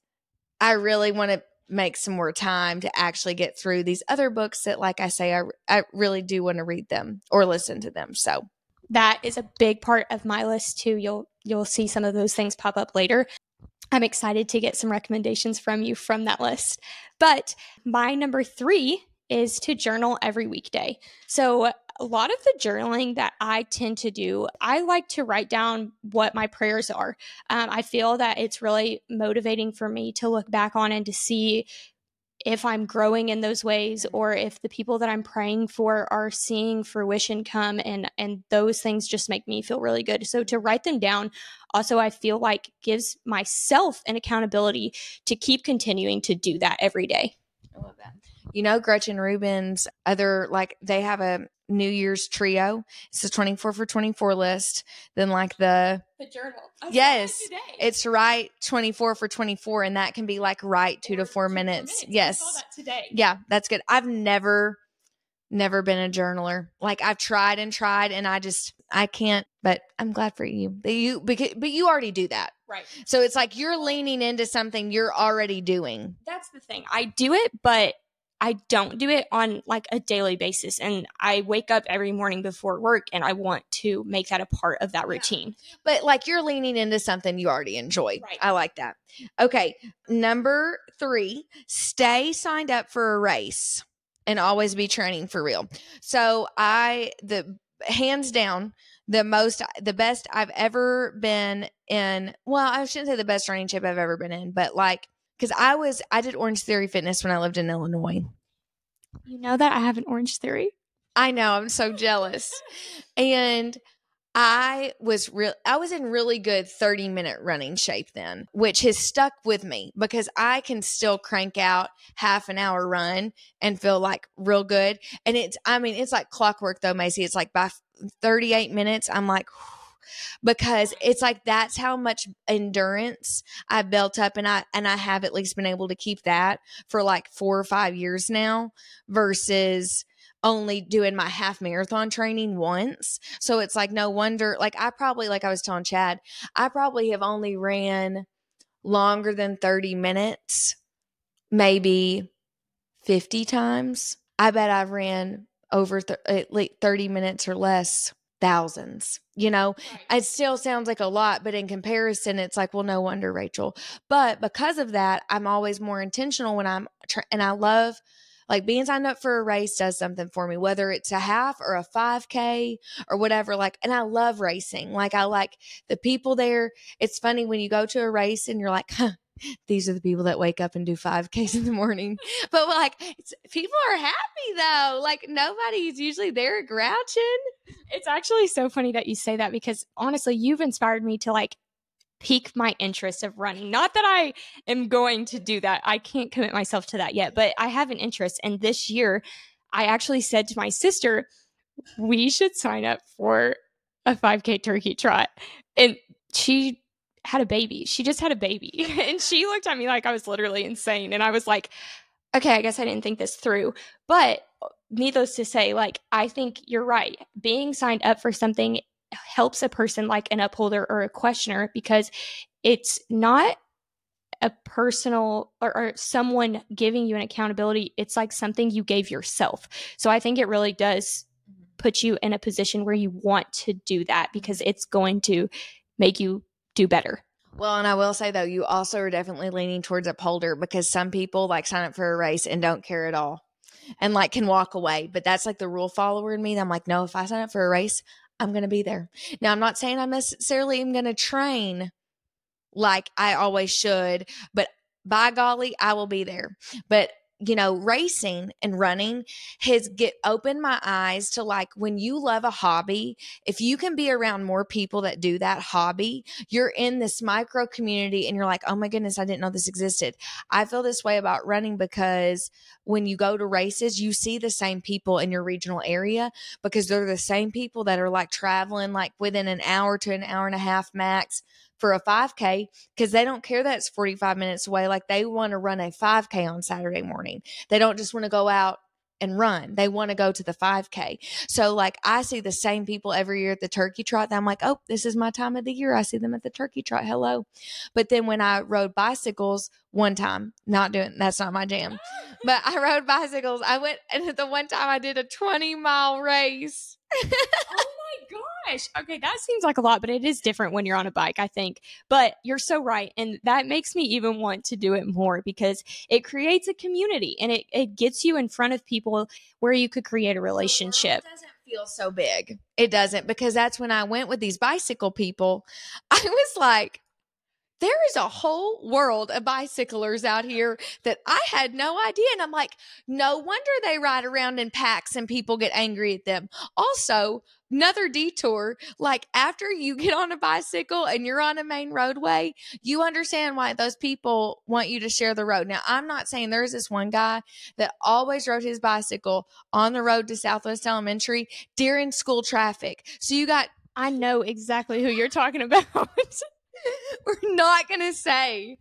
I really want to make some more time to actually get through these other books that, like I say, I, I really do want to read them or listen to them. So that is a big part of my list too. You'll you'll see some of those things pop up later. I'm excited to get some recommendations from you from that list. But my number three is to journal every weekday. So a lot of the journaling that I tend to do, I like to write down what my prayers are. Um, I feel that it's really motivating for me to look back on and to see if I'm growing in those ways, or if the people that I'm praying for are seeing fruition come, and and those things just make me feel really good. So to write them down also, I feel like, gives myself an accountability to keep continuing to do that every day. I love that. You know, Gretchen Rubin's other, like, they have a New Year's trio. It's a twenty-four for twenty-four list. Then like the, the journal. Oh, yes. It's write twenty-four for twenty-four. And that can be like write two to four minutes. minutes. Yes. I saw that today. Yeah, that's good. I've never, never been a journaler. Like I've tried and tried and I just, I can't, but I'm glad for you. But you, because, but you already do that. Right. So it's like you're leaning into something you're already doing. That's the thing. I do it, but I don't do it on like a daily basis. And I wake up every morning before work and I want to make that a part of that routine. Yeah. But like you're leaning into something you already enjoy. Right. I like that. Okay. Number three, stay signed up for a race and always be training for real. So I, the hands down, the most, the best I've ever been in, well, I shouldn't say the best training ship I've ever been in, but like, because I was, I did Orange Theory Fitness when I lived in Illinois. You know that I have an Orange Theory? I know. I'm so jealous. And I was real, I was in really good thirty minute running shape then, which has stuck with me because I can still crank out half an hour run and feel like real good. And it's, I mean, it's like clockwork though, Macy. It's like by thirty-eight minutes, I'm like, because it's like that's how much endurance I built up, and I and I have at least been able to keep that for like four or five years now versus only doing my half marathon training once. So it's like no wonder, like I probably, like I was telling Chad, I probably have only ran longer than thirty minutes, maybe fifty times. I bet I've ran over th- at least thirty minutes or less thousands, you know, right. It still sounds like a lot, but in comparison, it's like, well, no wonder, Rachel. But because of that, I'm always more intentional when I'm, tra- and I love like being signed up for a race does something for me, whether it's a half or a five K or whatever. Like, and I love racing. Like I like the people there. It's funny when you go to a race and you're like, huh, these are the people that wake up and do five Ks in the morning. But like, it's, people are happy though. Like nobody's usually there grouching. It's actually so funny that you say that because honestly, you've inspired me to like pique my interest of running. Not that I am going to do that. I can't commit myself to that yet, but I have an interest. And this year I actually said to my sister, we should sign up for a five K turkey trot. And she had a baby. She just had a baby. And she looked at me like I was literally insane. And I was like, okay, I guess I didn't think this through. But needless to say, like, I think you're right. Being signed up for something helps a person like an upholder or a questioner because it's not a personal or, or someone giving you an accountability. It's like something you gave yourself. So I think it really does put you in a position where you want to do that because it's going to make you do better. Well, and I will say though, you also are definitely leaning towards upholder because some people like sign up for a race and don't care at all and like can walk away. But that's like the rule follower in me. That I'm like, no, if I sign up for a race, I'm going to be there. Now, I'm not saying I necessarily am going to train like I always should, but by golly, I will be there. But you know, racing and running has get opened my eyes to like when you love a hobby, if you can be around more people that do that hobby, you're in this micro community and you're like, oh my goodness, I didn't know this existed. I feel this way about running because when you go to races, you see the same people in your regional area because they're the same people that are like traveling like within an hour to an hour and a half max for a five K because they don't care that it's forty-five minutes away. Like they want to run a five K on Saturday morning. They don't just want to go out and run. They want to go to the five K. So like I see the same people every year at the turkey trot. And I'm like, oh, this is my time of the year. I see them at the turkey trot. Hello. But then when I rode bicycles one time, not doing, that's not my jam, but I rode bicycles. I went, and the one time I did a twenty mile race. Gosh. Okay, that seems like a lot, but it is different when you're on a bike, I think. But you're so right. And that makes me even want to do it more because it creates a community and it, it gets you in front of people where you could create a relationship. It doesn't feel so big. It doesn't, because that's when I went with these bicycle people. I was like, there is a whole world of bicyclers out here that I had no idea. And I'm like, no wonder they ride around in packs and people get angry at them. Also, another detour, like after you get on a bicycle and you're on a main roadway, you understand why those people want you to share the road. Now, I'm not saying there's this one guy that always rode his bicycle on the road to Southwest Elementary during school traffic. So you got, I know exactly who you're talking about. We're not going to say,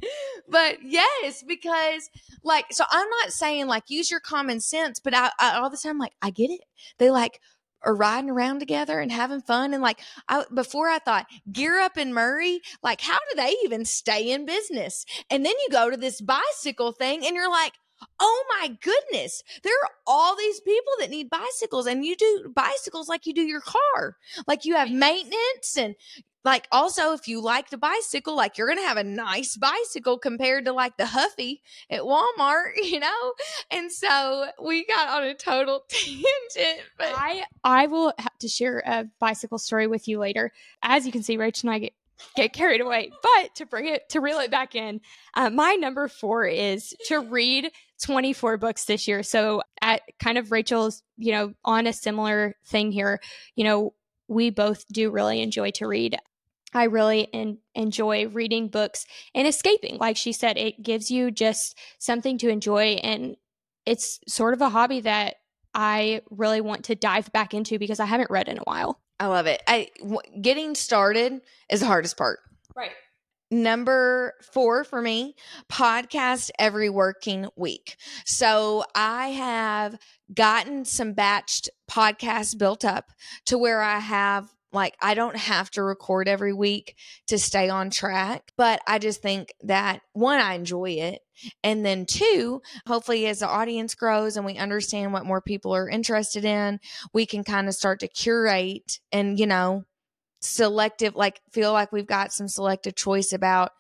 but yes, because like, so I'm not saying like, use your common sense, but I, I all the time, like, I get it. They like are riding around together and having fun. And like, I, before I thought Gear Up and Murray, like, how do they even stay in business? And then you go to this bicycle thing and you're like, oh my goodness, there are all these people that need bicycles, and you do bicycles like you do your car. Like you have maintenance, and like also if you like the bicycle, like you're going to have a nice bicycle compared to like the Huffy at Walmart, you know? And so we got on a total tangent. But I, I will have to share a bicycle story with you later. As you can see, Rach and I get get carried away, but to bring it, to reel it back in, uh, my number four is to read twenty-four books this year. So at kind of Rachel's, you know, on a similar thing here, you know, we both do really enjoy to read. I really en- enjoy reading books and escaping. Like she said, it gives you just something to enjoy. And it's sort of a hobby that I really want to dive back into because I haven't read in a while. I love it. I, w- getting started is the hardest part. Right. Number four for me, podcast every working week. So I have gotten some batched podcasts built up to where I have, like, I don't have to record every week to stay on track, but I just think that one, I enjoy it. And then two, hopefully as the audience grows and we understand what more people are interested in, we can kind of start to curate and, you know, selective, like feel like we've got some selective choice about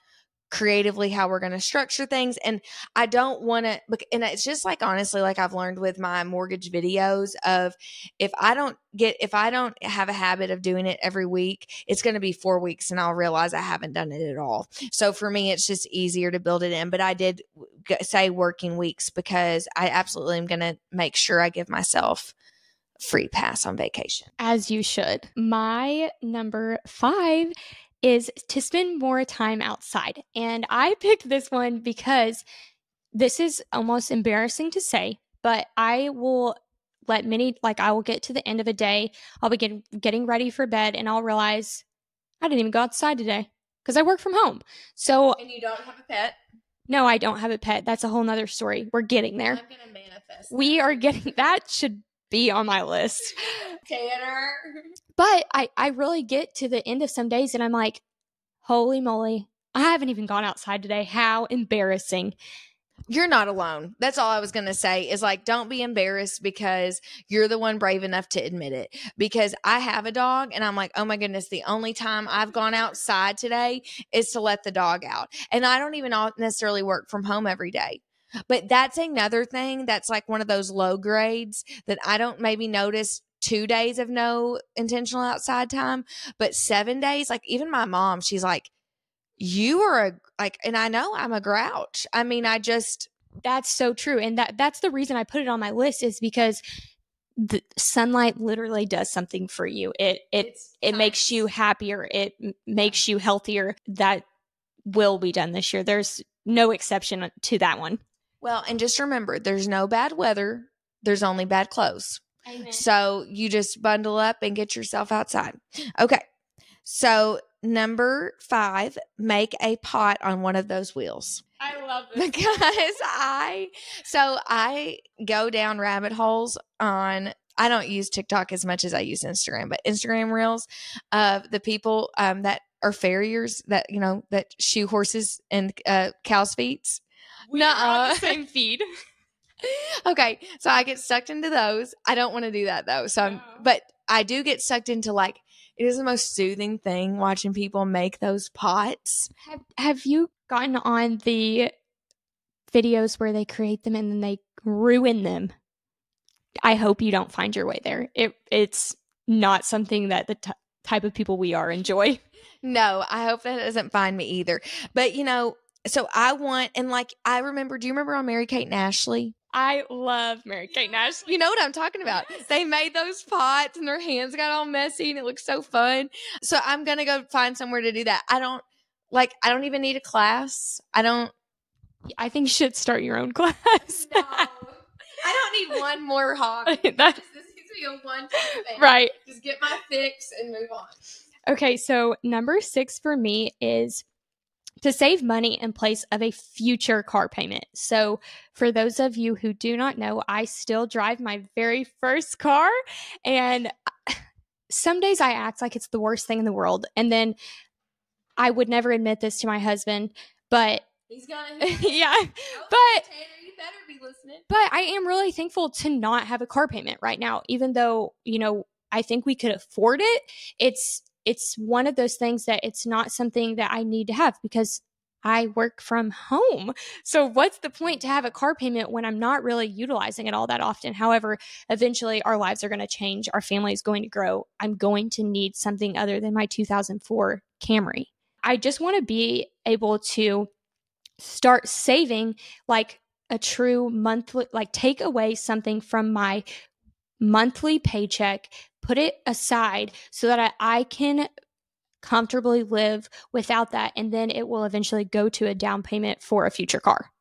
creatively how we're going to structure things. And I don't want to, and it's just like, honestly, like I've learned with my mortgage videos of if I don't get, if I don't have a habit of doing it every week, it's going to be four weeks and I'll realize I haven't done it at all. So for me, it's just easier to build it in. But I did say working weeks because I absolutely am going to make sure I give myself a free pass on vacation. As you should. My number five is to spend more time outside. And I picked this one because this is almost embarrassing to say, but I will let many, like I will get to the end of a day, I'll be getting, getting ready for bed and I'll realize I didn't even go outside today because I work from home. So, and you don't have a pet? No, I don't have a pet. That's a whole nother story. We're getting there. I'm going to manifest. We are getting, that should be on my list. Tanner. But I, I really get to the end of some days and I'm like, holy moly, I haven't even gone outside today. How embarrassing. You're not alone. That's all I was going to say is like, don't be embarrassed because you're the one brave enough to admit it. Because I have a dog and I'm like, oh my goodness, the only time I've gone outside today is to let the dog out. And I don't even necessarily work from home every day. But that's another thing that's like one of those low grades that I don't maybe notice two days of no intentional outside time, but seven days, like even my mom, she's like, you are a, like, and I know I'm a grouch. I mean, I just, that's so true. And that that's the reason I put it on my list is because the sunlight literally does something for you. It, it, it's it nice. Makes you happier. It makes you healthier. That will be done this year. There's no exception to that one. Well, and just remember, there's no bad weather. There's only bad clothes. Amen. So you just bundle up and get yourself outside. Okay. So number five, make a pot on one of those wheels. I I love this. Because I, so I go down rabbit holes on, I don't use TikTok as much as I use Instagram, but Instagram reels of the people um, that are farriers that, you know, that shoe horses and uh, cows' feet. We Nuh-uh. are on the same feed. Okay. So I get sucked into those. I don't want to do that though. So, no. I'm, but I do get sucked into like, it is the most soothing thing watching people make those pots. Have, have you gotten on the videos where they create them and then they ruin them? I hope you don't find your way there. It It's not something that the t- type of people we are enjoy. No, I hope that doesn't find me either. But, you know, so I want, and like, I remember, do you remember on Mary-Kate and Ashley? I love Mary-Kate and Ashley. You know what I'm talking about. Yes. They made those pots and their hands got all messy and it looked so fun. So I'm going to go find somewhere to do that. I don't, like, I don't even need a class. I don't. I think you should start your own class. No. I don't need one more hobby. That, just, this needs to be a one-time thing. Right. Just get my fix and move on. Okay, so number six for me is to save money in place of a future car payment. So for those of you who do not know, I still drive my very first car. And some days I act like it's the worst thing in the world. And then I would never admit this to my husband, but... He's gonna... yeah, oh, but... Tanner, you better be listening. But I am really thankful to not have a car payment right now. Even though, you know, I think we could afford it, it's... It's one of those things that it's not something that I need to have because I work from home. So what's the point to have a car payment when I'm not really utilizing it all that often? However, eventually our lives are going to change. Our family is going to grow. I'm going to need something other than my two thousand four Camry. I just want to be able to start saving like a true monthly, like take away something from my monthly paycheck, put it aside so that I, I can comfortably live without that. And then it will eventually go to a down payment for a future car.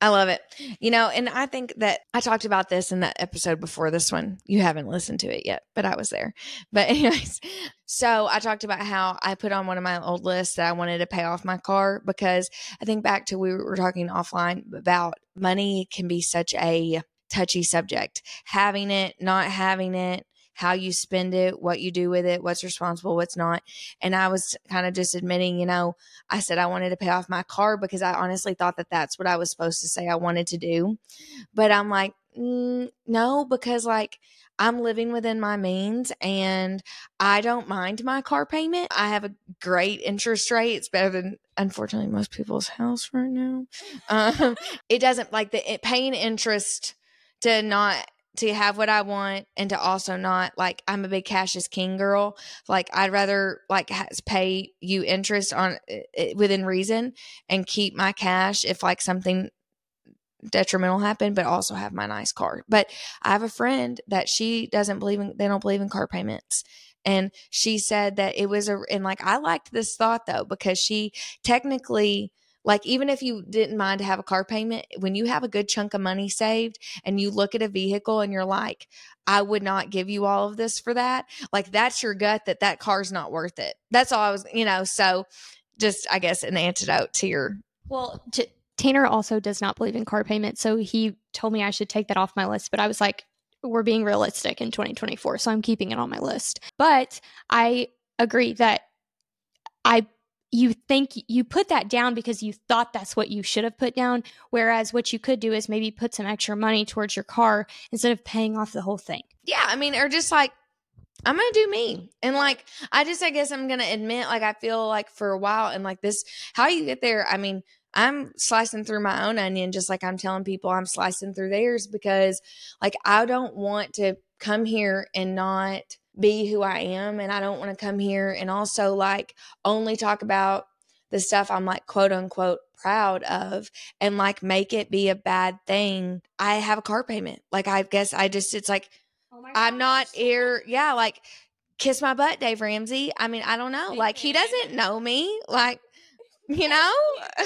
I love it. You know, and I think that I talked about this in that episode before this one. You haven't listened to it yet, but I was there. But anyways, so I talked about how I put on one of my old lists that I wanted to pay off my car because I think back to we were talking offline about money can be such a touchy subject. Having it, not having it, how you spend it, what you do with it, what's responsible, what's not. And I was kind of just admitting, you know, I said I wanted to pay off my car because I honestly thought that that's what I was supposed to say I wanted to do. But I'm like, mm, no, because like I'm living within my means and I don't mind my car payment. I have a great interest rate. It's better than, unfortunately, most people's house right now. Um, it doesn't like the it, paying interest to not to have what I want and to also not like, I'm a big cash is king girl. Like I'd rather like has pay you interest on it within reason and keep my cash if like something detrimental happened, but also have my nice car. But I have a friend that she doesn't believe in, they don't believe in car payments. And she said that it was a, and like, I liked this thought though, because she technically like, even if you didn't mind to have a car payment, when you have a good chunk of money saved and you look at a vehicle and you're like, I would not give you all of this for that. Like, that's your gut that that car's not worth it. That's all I was, you know, so just, I guess, an antidote to your. Well, t- Tanner also does not believe in car payments. So he told me I should take that off my list. But I was like, we're being realistic in twenty twenty-four. So I'm keeping it on my list. But I agree that I you think you put that down because you thought that's what you should have put down. Whereas what you could do is maybe put some extra money towards your car instead of paying off the whole thing. Yeah. I mean, or just like, I'm going to do me. And like, I just, I guess I'm going to admit, like, I feel like for a while and like this, how you get there. I mean, I'm slicing through my own onion, just like I'm telling people I'm slicing through theirs because like, I don't want to come here and not be who I am. And I don't want to come here and also like only talk about the stuff I'm like, quote unquote, proud of and like make it be a bad thing. I have a car payment. Like, I guess I just, it's like, oh I'm not here. Yeah. Like kiss my butt, Dave Ramsey. I mean, I don't know. Like he doesn't know me. Like, you know,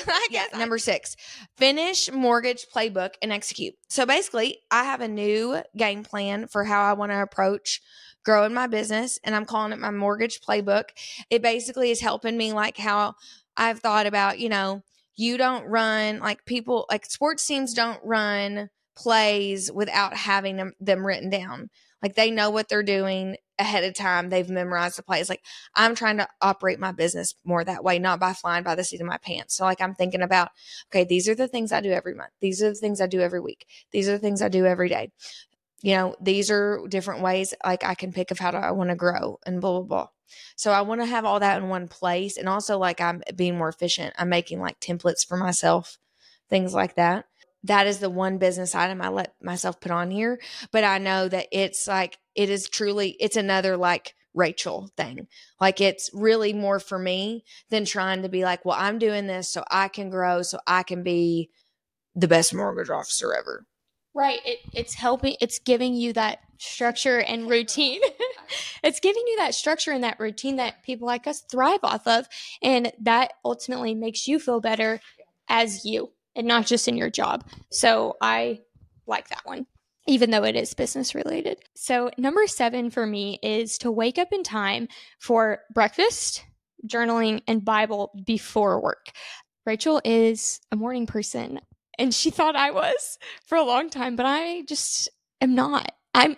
I guess yeah. Number six, finish mortgage playbook and execute. So basically I have a new game plan for how I want to approach growing my business, and I'm calling it my mortgage playbook. It basically is helping me like how I've thought about, you know, you don't run, like people, like sports teams don't run plays without having them, them written down. Like they know what they're doing ahead of time. They've memorized the plays. Like I'm trying to operate my business more that way, not by flying by the seat of my pants. So like I'm thinking about, okay, these are the things I do every month. These are the things I do every week. These are the things I do every day. You know, these are different ways like I can pick of how do I want to grow and blah, blah, blah. So I want to have all that in one place. And also like I'm being more efficient. I'm making like templates for myself, things like that. That is the one business item I let myself put on here. But I know that it's like, it is truly, it's another like Rachel thing. Like it's really more for me than trying to be like, well, I'm doing this so I can grow, so I can be the best mortgage officer ever. Right. It, it's helping. It's giving you that structure and routine. It's giving you that structure and that routine that people like us thrive off of. And that ultimately makes you feel better as you and not just in your job. So I like that one, even though it is business related. So number seven for me is to wake up in time for breakfast, journaling, and Bible before work. Rachel is a morning person. And she thought I was for a long time, but I just am not. I'm,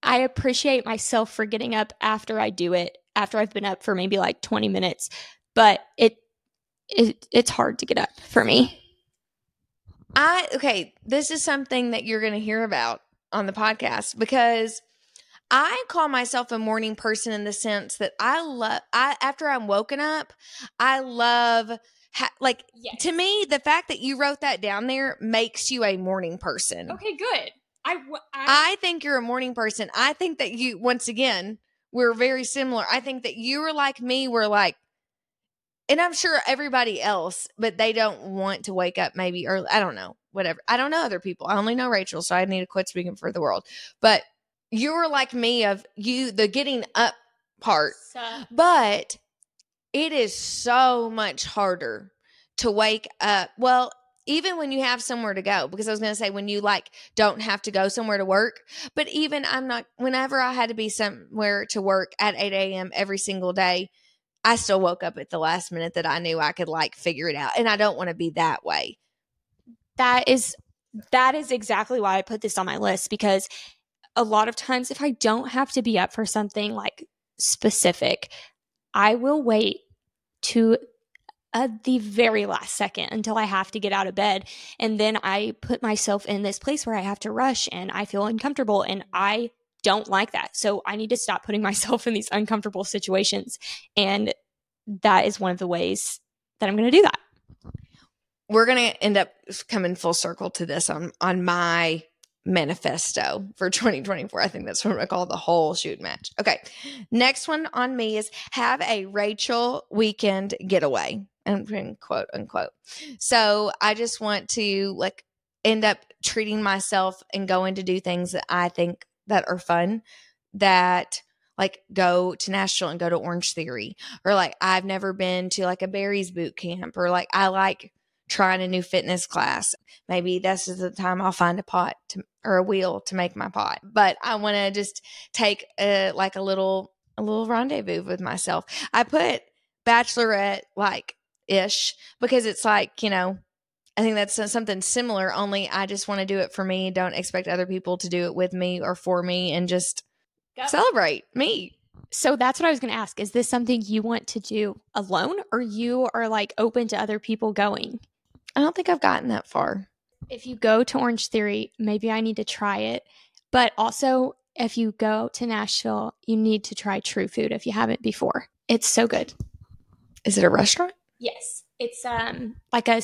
I appreciate myself for getting up after I do it, after I've been up for maybe like twenty minutes, but it, it it's hard to get up for me. I, okay, this is something that you're going to hear about on the podcast because I call myself a morning person in the sense that I love, I, after I'm woken up, I love Ha- like yes. To me, the fact that you wrote that down there makes you a morning person. Okay, good. I, w- I I think you're a morning person. I think that you, once again, we're very similar. I think that you were like me. We're like, and I'm sure everybody else, but they don't want to wake up maybe early. I don't know, whatever. I don't know other people. I only know Rachel, so I need to quit speaking for the world. But you were like me of you, the getting up part, so- but it is so much harder to wake up. Well, even when you have somewhere to go, because I was going to say when you like don't have to go somewhere to work, but even I'm not, whenever I had to be somewhere to work at eight a.m. every single day, I still woke up at the last minute that I knew I could like figure it out. And I don't want to be that way. That is, that is exactly why I put this on my list, because a lot of times if I don't have to be up for something like specific, I will wait to uh, the very last second until I have to get out of bed. And then I put myself in this place where I have to rush and I feel uncomfortable and I don't like that. So I need to stop putting myself in these uncomfortable situations. And that is one of the ways that I'm going to do that. We're going to end up coming full circle to this on, on my manifesto for twenty twenty-four. I think that's what I call the whole shoot match. Okay. Next one on me is have a Rachel weekend getaway, and quote unquote. So I just want to like end up treating myself and going to do things that I think that are fun, that like go to Nashville and go to Orange Theory, or like I've never been to like a Barry's boot camp, or like I like trying a new fitness class. Maybe this is the time I'll find a pot to, or a wheel to make my pot. But I want to just take a, like a little, a little rendezvous with myself. I put bachelorette like ish because it's like, you know, I think that's something similar, only I just want to do it for me. Don't expect other people to do it with me or for me, and just go celebrate me. So that's what I was going to ask. Is this something you want to do alone, or you are like open to other people going? I don't think I've gotten that far. If you go to Orange Theory, maybe I need to try it. But also, if you go to Nashville, you need to try True Food if you haven't before. It's so good. Is it a restaurant? Yes. It's um like a,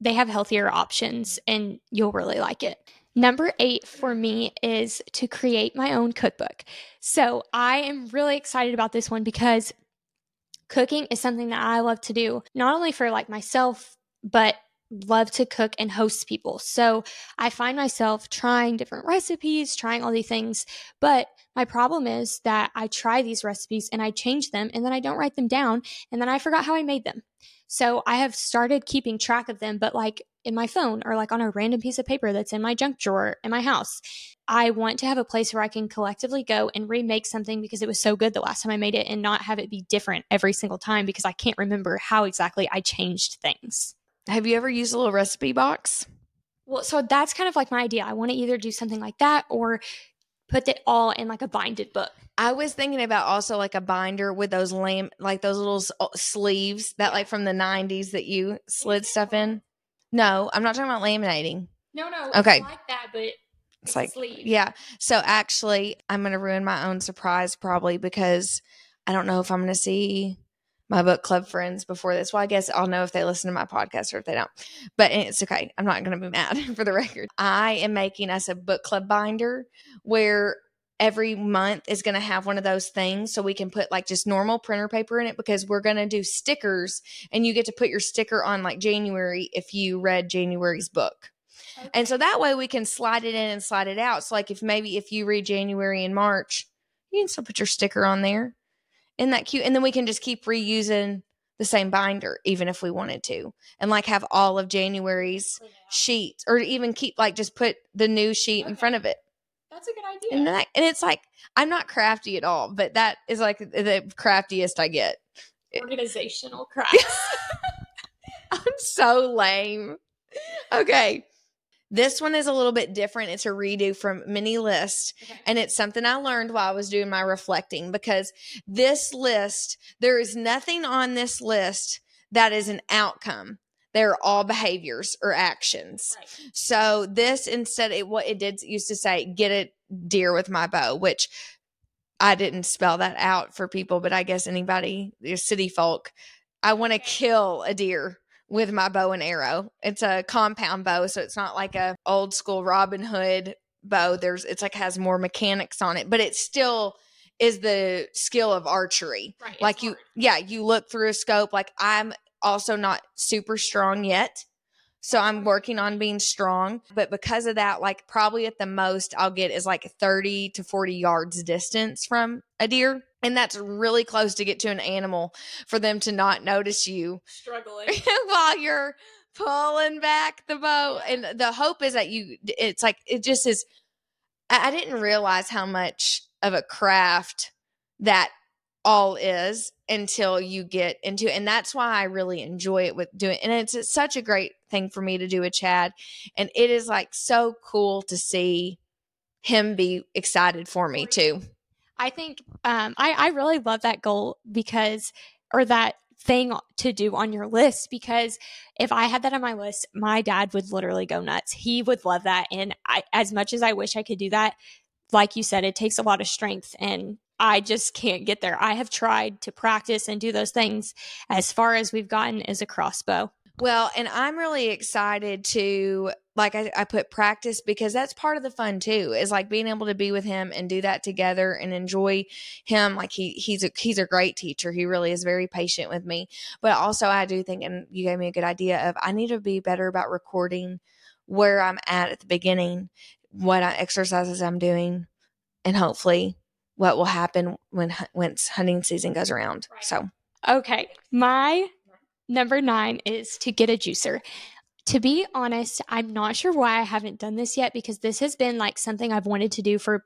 they have healthier options and you'll really like it. Number eight for me is to create my own cookbook. So I am really excited about this one because cooking is something that I love to do, not only for like myself, but love to cook and host people. So I find myself trying different recipes, trying all these things. But my problem is that I try these recipes and I change them and then I don't write them down and then I forgot how I made them. So I have started keeping track of them, but like in my phone or like on a random piece of paper that's in my junk drawer in my house. I want to have a place where I can collectively go and remake something because it was so good the last time I made it and not have it be different every single time because I can't remember how exactly I changed things. Have you ever used a little recipe box? Well, so that's kind of like my idea. I want to either do something like that or put it all in like a binded book. I was thinking about also like a binder with those lamp, like those little s- sleeves that like from the nineties that you slid stuff in. No, I'm not talking about laminating. No, no. Okay. It's like that, but it's like, sleeve. Yeah. So actually, I'm going to ruin my own surprise probably because I don't know if I'm going to see my book club friends before this. Well, I guess I'll know if they listen to my podcast or if they don't, but it's okay. I'm not going to be mad for the record. I am making us a book club binder where every month is going to have one of those things so we can put like just normal printer paper in it because we're going to do stickers and you get to put your sticker on like January if you read January's book. Okay. And so that way we can slide it in and slide it out. So like if maybe if you read January and March, you can still put your sticker on there. Isn't that cute? And then we can just keep reusing the same binder even if we wanted to and like have all of January's yeah. sheets or even keep like just put the new sheet okay. in front of it. That's a good idea. And, that, and it's like, I'm not crafty at all, but that is like the craftiest I get. Organizational crafts. I'm so lame. Okay. This one is a little bit different. It's a redo from mini list. Okay. And it's something I learned while I was doing my reflecting because this list, there is nothing on this list that is an outcome. They're all behaviors or actions. Right. So this instead, it what it did used to say, get a deer with my bow, which I didn't spell that out for people, but I guess anybody, city folk, I want to okay. kill a deer with my bow and arrow. It's a compound bow, so it's not like a old school Robin Hood bow. There's it's like has more mechanics on it, but it still is the skill of archery. Right, like you, hard. yeah, you look through a scope. Like I'm also not super strong yet. So I'm working on being strong. But because of that, like probably at the most I'll get is like thirty to forty yards distance from a deer. And that's really close to get to an animal for them to not notice you struggling while you're pulling back the bow. And the hope is that you, it's like, it just is, I didn't realize how much of a craft that all is until you get into it. And that's why I really enjoy it with doing, and it's, it's such a great thing for me to do with Chad. And it is like so cool to see him be excited for me too. I think um, I, I really love that goal because, or that thing to do on your list, because if I had that on my list, my dad would literally go nuts. He would love that. And I, as much as I wish I could do that, like you said, it takes a lot of strength and I just can't get there. I have tried to practice and do those things. As far as we've gotten is a crossbow. Well, and I'm really excited to, like I, I put practice because that's part of the fun too, is like being able to be with him and do that together and enjoy him. Like he, he's a, he's a great teacher. He really is very patient with me, but also I do think, and you gave me a good idea of, I need to be better about recording where I'm at at the beginning, what exercises I'm doing, and hopefully what will happen when, when hunting season goes around. Right. So, okay. My number nine is to get a juicer. To be honest, I'm not sure why I haven't done this yet because this has been like something I've wanted to do for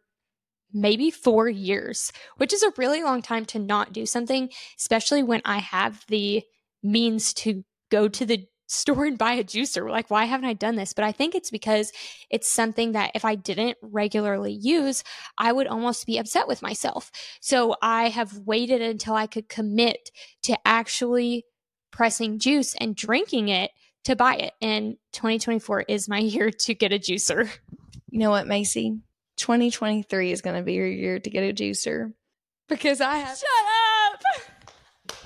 maybe four years, which is a really long time to not do something, especially when I have the means to go to the store and buy a juicer. Like, why haven't I done this? But I think it's because it's something that if I didn't regularly use, I would almost be upset with myself. So I have waited until I could commit to actually pressing juice and drinking it to buy it. And twenty twenty-four is my year to get a juicer. You know what, Macy? twenty twenty-three is going to be your year to get a juicer because I have. Shut up!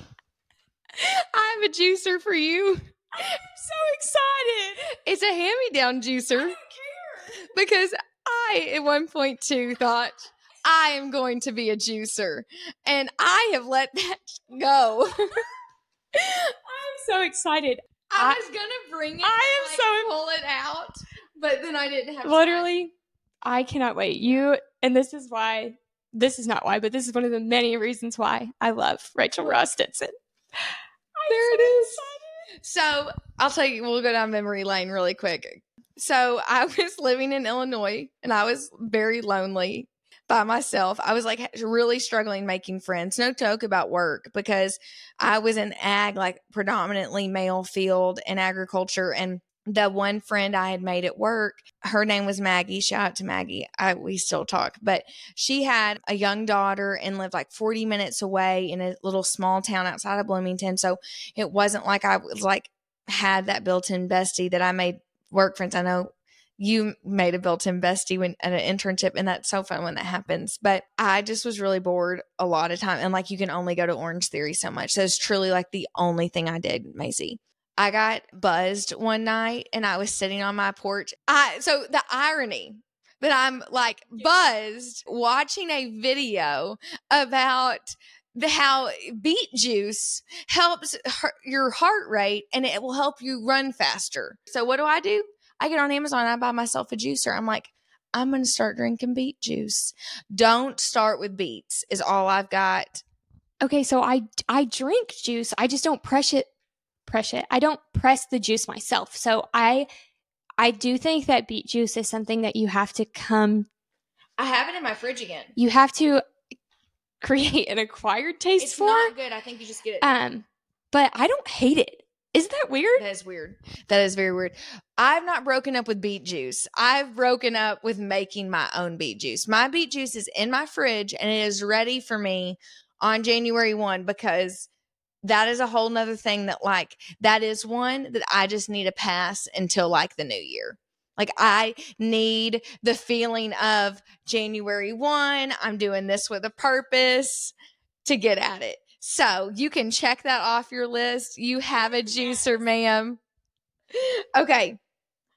I have a juicer for you. I'm so excited. It's a hand-me-down juicer. I don't care. Because I, at one point, too, thought I am going to be a juicer. And I have let that go. I'm so excited. I, I was going to bring it. I am like, so pull it out, but then I didn't have literally, time. I cannot wait. You, and this is why, this is not why, but this is one of the many reasons why I love Rachel Ross Denson. There so it is. Excited. So I'll tell you, we'll go down memory lane really quick. So I was living in Illinois and I was very lonely by myself. I was like really struggling making friends. No joke about work, because I was in ag, like predominantly male field and agriculture. And the one friend I had made at work, her name was Maggie. Shout out to Maggie. I, we still talk. But she had a young daughter and lived like forty minutes away in a little small town outside of Bloomington. So it wasn't like I was like had that built-in bestie that I made work friends. I know you made a built-in bestie when at an internship, and that's so fun when that happens. But I just was really bored a lot of time. And like you can only go to Orange Theory so much. So it's truly like the only thing I did, Macy. I got buzzed one night and I was sitting on my porch. I so the irony that I'm like buzzed watching a video about the, how beet juice helps her, your heart rate, and it will help you run faster. So what do I do? I get on Amazon and I buy myself a juicer. I'm like, I'm going to start drinking beet juice. Don't start with beets is all I've got. Okay, so I, I drink juice. I just don't press it. Press it. I don't press the juice myself. So I I do think that beet juice is something that you have to come. I have it in my fridge again. You have to create an acquired taste it's for. It's not good. I think you just get it. Um, but I don't hate it. Isn't that weird? That is weird. That is very weird. I've not broken up with beet juice. I've broken up with making my own beet juice. My beet juice is in my fridge and it is ready for me on January first, because that is a whole nother thing that like, that is one that I just need to pass until like the new year. Like I need the feeling of January first, I'm doing this with a purpose to get at it. So you can check that off your list. You have a juicer, ma'am. Okay.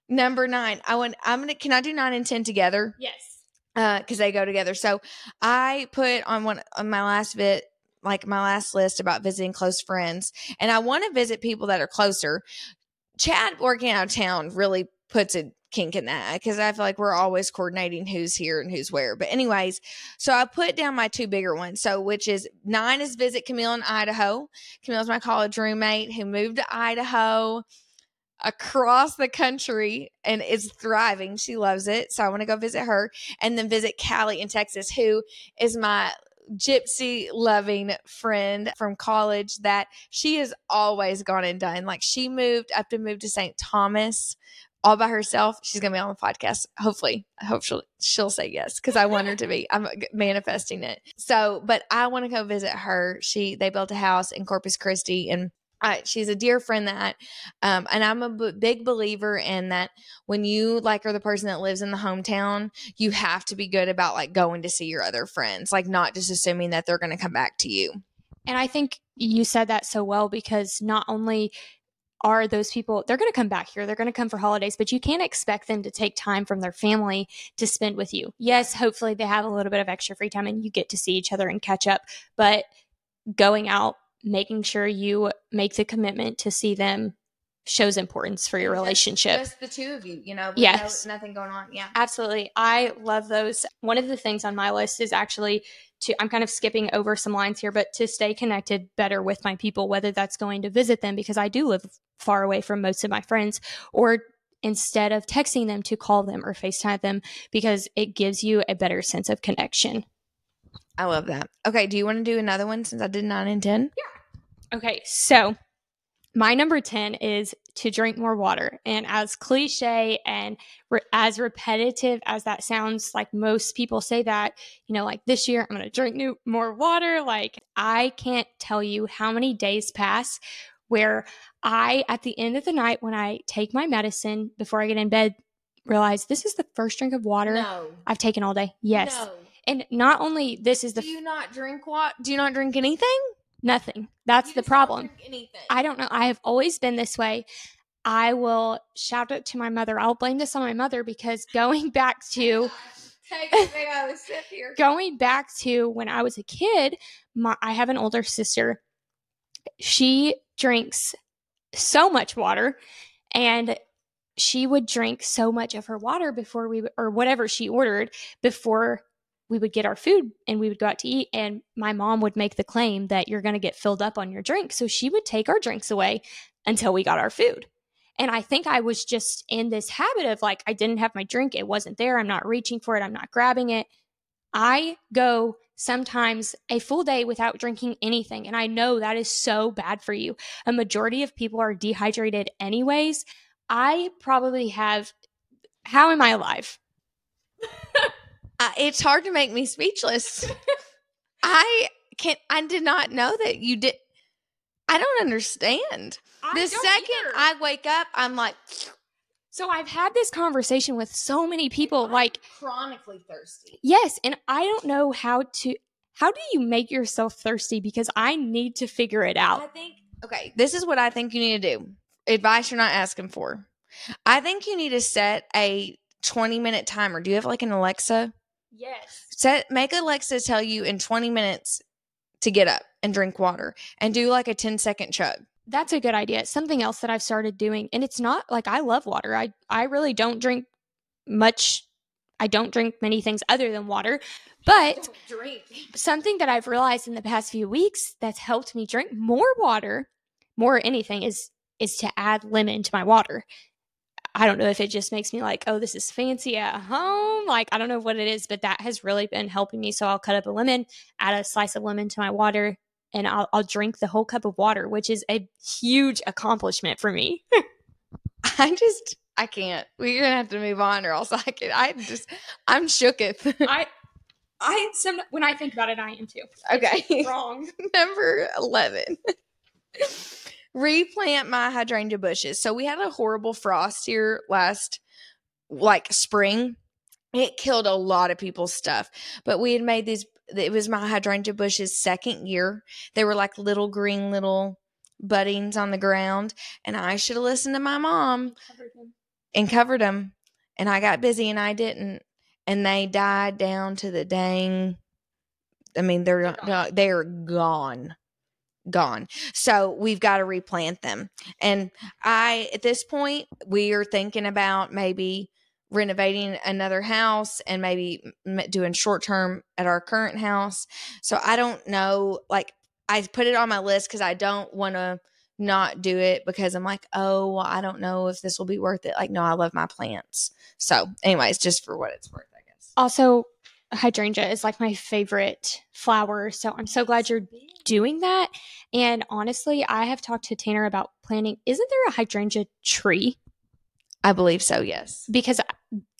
Number nine. I want, I'm going to, can I do nine and ten together? Yes. Uh, cause they go together. So I put on one on my last bit, like my last list about visiting close friends. And I want to visit people that are closer. Chad working out of town really puts a kink in that, because I feel like we're always coordinating who's here and who's where. But anyways, so I put down my two bigger ones. So which is nine is visit Camille in Idaho. Camille's my college roommate who moved to Idaho across the country and is thriving. She loves it. So I want to go visit her, and then visit Callie in Texas, who is my gypsy loving friend from college that she has always gone and done. Like she moved up to move to Saint Thomas all by herself. She's going to be on the podcast. Hopefully, I hope she'll, she'll say yes. Cause I want her to be, I'm manifesting it. So, but I want to go visit her. She, they built a house in Corpus Christi, and I, she's a dear friend that, um, and I'm a b- big believer in that when you like are the person that lives in the hometown, you have to be good about like going to see your other friends, like not just assuming that they're going to come back to you. And I think you said that so well, because not only are those people, they're going to come back here, they're going to come for holidays, but you can't expect them to take time from their family to spend with you. Yes, hopefully they have a little bit of extra free time and you get to see each other and catch up, but going out, making sure you make the commitment to see them shows importance for your relationship. Just, just the two of you, you know, yes. No, nothing going on. Yeah, absolutely. I love those. One of the things on my list is actually to, I'm kind of skipping over some lines here, but to stay connected better with my people, whether that's going to visit them, because I do live far away from most of my friends, or instead of texting them, to call them or FaceTime them, because it gives you a better sense of connection. I love that. Okay. Do you want to do another one since I did nine and ten? Yeah. Okay. So my number ten is to drink more water. And as cliche and re- as repetitive as that sounds, like most people say that, you know, like this year I'm going to drink new- more water. Like I can't tell you how many days pass where I, at the end of the night, when I take my medicine before I get in bed, realize this is the first drink of water no. I've taken all day. Yes. No. And not only this is the. Do you not drink what? Do you not drink anything? Nothing. That's the problem. Don't drink anything. I don't know. I have always been this way. I will shout out to my mother. I'll blame this on my mother, because going back to. Take a big old sip here. Going back to when I was a kid, my, I have an older sister. She drinks so much water, and she would drink so much of her water before we, or whatever she ordered before we would get our food, and we would go out to eat, and my mom would make the claim that you're going to get filled up on your drink. So she would take our drinks away. until we got our food. And I think I was just in this habit of like, I didn't have my drink. It wasn't there. I'm not reaching for it. I'm not grabbing it. I go sometimes a full day without drinking anything. And I know that is so bad for you. A majority of people are dehydrated anyways. I probably have, how am I alive? uh, it's hard to make me speechless. I can, I did not know that you did. I don't understand. I the don't second either. I wake up, I'm like. So I've had this conversation with so many people. I'm like chronically thirsty. Yes. And I don't know how to, how do you make yourself thirsty? Because I need to figure it out. I think, okay, this is what I think you need to do. Advice you're not asking for. I think you need to set a twenty minute timer. Do you have like an Alexa? Yes. Set, make Alexa tell you in twenty minutes to get up and drink water and do like a ten second chug. That's a good idea. It's something else that I've started doing. And it's not like I love water. I, I really don't drink much. I don't drink many things other than water. But something that I've realized in the past few weeks that's helped me drink more water, more anything, is is to add lemon to my water. I don't know if it just makes me like, oh, this is fancy at home. Like, I don't know what it is, but that has really been helping me. So I'll cut up a lemon, add a slice of lemon to my water, and I'll, I'll drink the whole cup of water, which is a huge accomplishment for me. I just, I can't. We're going to have to move on or else I can, I just, I'm shooketh. I, I, some, when I think about it, I am too. Okay. It's wrong. Number eleven. Replant my hydrangea bushes. So we had a horrible frost here last, like, spring. It killed a lot of people's stuff. But we had made these, it was my hydrangea bushes' second year. They were like little green little buddings on the ground. And I should have listened to my mom covered and covered them. And I got busy and I didn't. And they died down to the dang, I mean, they're, they're, they're gone. gone. So we've got to replant them. And I, at this point, we are thinking about maybe renovating another house and maybe doing short term at our current house. So I don't know, like I put it on my list because I don't want to not do it because I'm like, oh, well, I don't know if this will be worth it. Like, no, I love my plants. So anyways, just for what it's worth, I guess. Also, hydrangea is like my favorite flower. So I'm so glad you're doing that. And honestly, I have talked to Tanner about planting. Isn't there a hydrangea tree? I believe so, yes. Because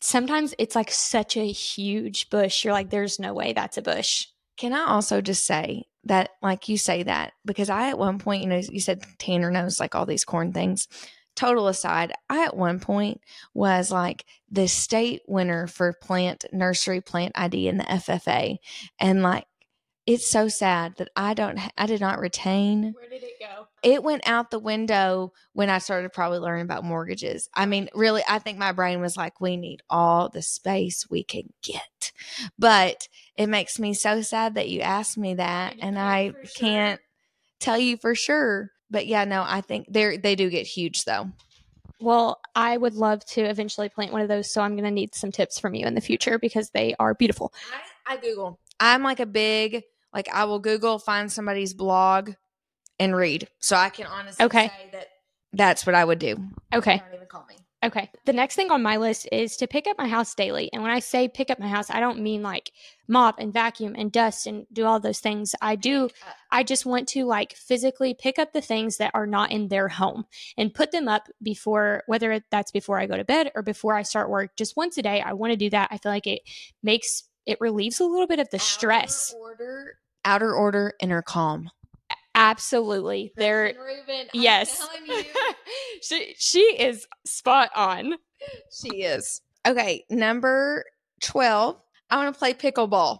sometimes it's like such a huge bush. You're like, there's no way that's a bush. Can I also just say that, like you say that, because I at one point, you know, you said Tanner knows like all these corn things. Total aside, I at one point was like the state winner for plant nursery plant I D in the F F A. And like, it's so sad that I don't, I did not retain. Where did it go? It went out the window when I started probably learning about mortgages. I mean, really, I think my brain was like, we need all the space we can get. But it makes me so sad that you asked me that and I can't tell you for sure. But yeah, no, I think they they do get huge though. Well, I would love to eventually plant one of those. So I'm going to need some tips from you in the future because they are beautiful. I, I Google. I'm like a big, like I will Google, find somebody's blog and read. So I can honestly okay. say that that's what I would do. Okay. Don't even call me. Okay. The next thing on my list is to pick up my house daily. And when I say pick up my house, I don't mean like mop and vacuum and dust and do all those things. I do. I just want to like physically pick up the things that are not in their home and put them up before, whether that's before I go to bed or before I start work, just once a day. I want to do that. I feel like it makes, it relieves a little bit of the outer stress. Order, outer order, inner calm. Absolutely. They're Rubin, yes. I'm telling you. she she is spot on. She is. Okay, number twelve. I want to play pickleball.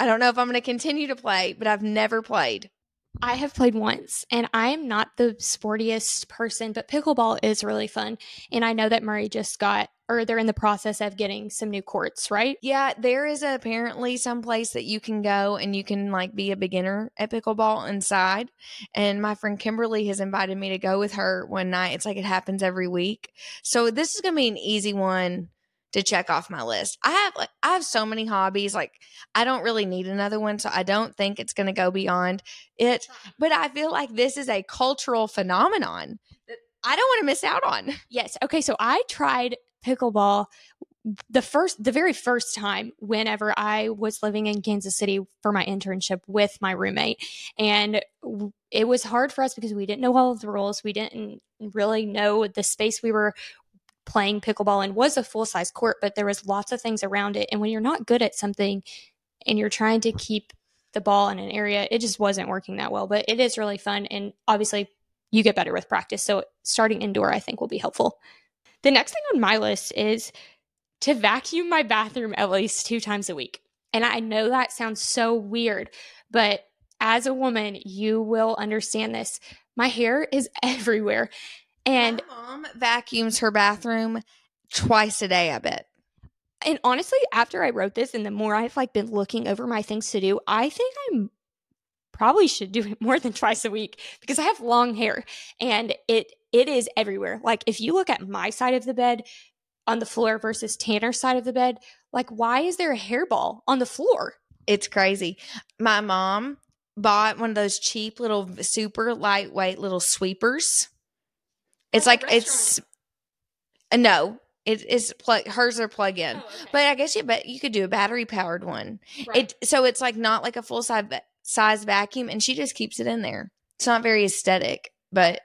I don't know if I'm going to continue to play, but I've never played. I have played once, and I am not the sportiest person, but pickleball is really fun. And I know that Murray just got, or they're in the process of getting some new courts, right? Yeah, there is a, apparently some place that you can go and you can like be a beginner at pickleball inside. And my friend Kimberly has invited me to go with her one night. It's like it happens every week. So this is going to be an easy one to check off my list. I have like I have so many hobbies. Like I don't really need another one, so I don't think it's going to go beyond it. But I feel like this is a cultural phenomenon that I don't want to miss out on. Yes. Okay. So I tried pickleball the first, the very first time whenever I was living in Kansas City for my internship with my roommate. And it was hard for us because we didn't know all of the rules. We didn't really know the space we were playing pickleball in was a full size court, but there was lots of things around it. And when you're not good at something and you're trying to keep the ball in an area, it just wasn't working that well, but it is really fun. And obviously you get better with practice. So starting indoor, I think, will be helpful. The next thing on my list is to vacuum my bathroom at least two times a week. And I know that sounds so weird, but as a woman, you will understand this. My hair is everywhere. And my mom vacuums her bathroom twice a day, I bet. And honestly, after I wrote this and the more I've like been looking over my things to do, I think I'm probably should do it more than twice a week because I have long hair and it it is everywhere. Like if you look at my side of the bed, on the floor versus Tanner's side of the bed. Like, why is there a hairball on the floor? It's crazy. My mom bought one of those cheap little super lightweight little sweepers. It's like, it's, no, it, it's plug, hers are plug in. Oh, okay. But I guess you, but you could do a battery powered one. Right. It, so it's like not like a full size, size vacuum and she just keeps it in there. It's not very aesthetic, but.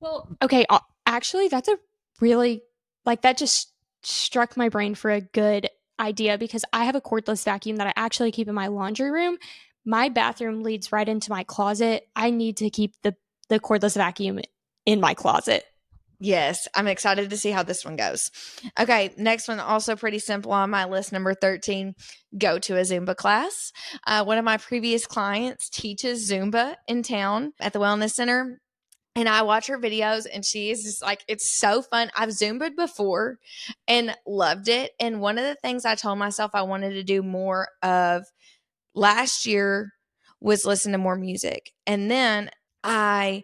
Well, okay. Actually, that's a really Like that just struck my brain for a good idea because I have a cordless vacuum that I actually keep in my laundry room. My bathroom leads right into my closet. I need to keep the, the cordless vacuum in my closet. Yes. I'm excited to see how this one goes. Okay. Next one, also pretty simple on my list. Number thirteen, go to a Zumba class. Uh, one of my previous clients teaches Zumba in town at the wellness center. And I watch her videos and she is just like, it's so fun. I've Zumba'd before and loved it. And one of the things I told myself I wanted to do more of last year was listen to more music. And then I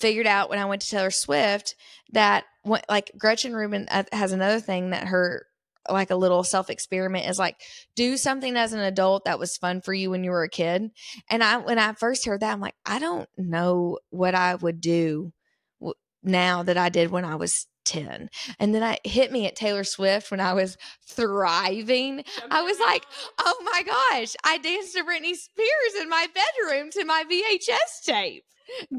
figured out when I went to Taylor Swift that what, like Gretchen Rubin has another thing that her like a little self-experiment is like, do something as an adult that was fun for you when you were a kid. And I, when I first heard that, I'm like, I don't know what I would do w- now that I did when I was ten. And then I hit me at Taylor Swift when I was thriving. I was like, oh my gosh, I danced to Britney Spears in my bedroom to my V H S tape.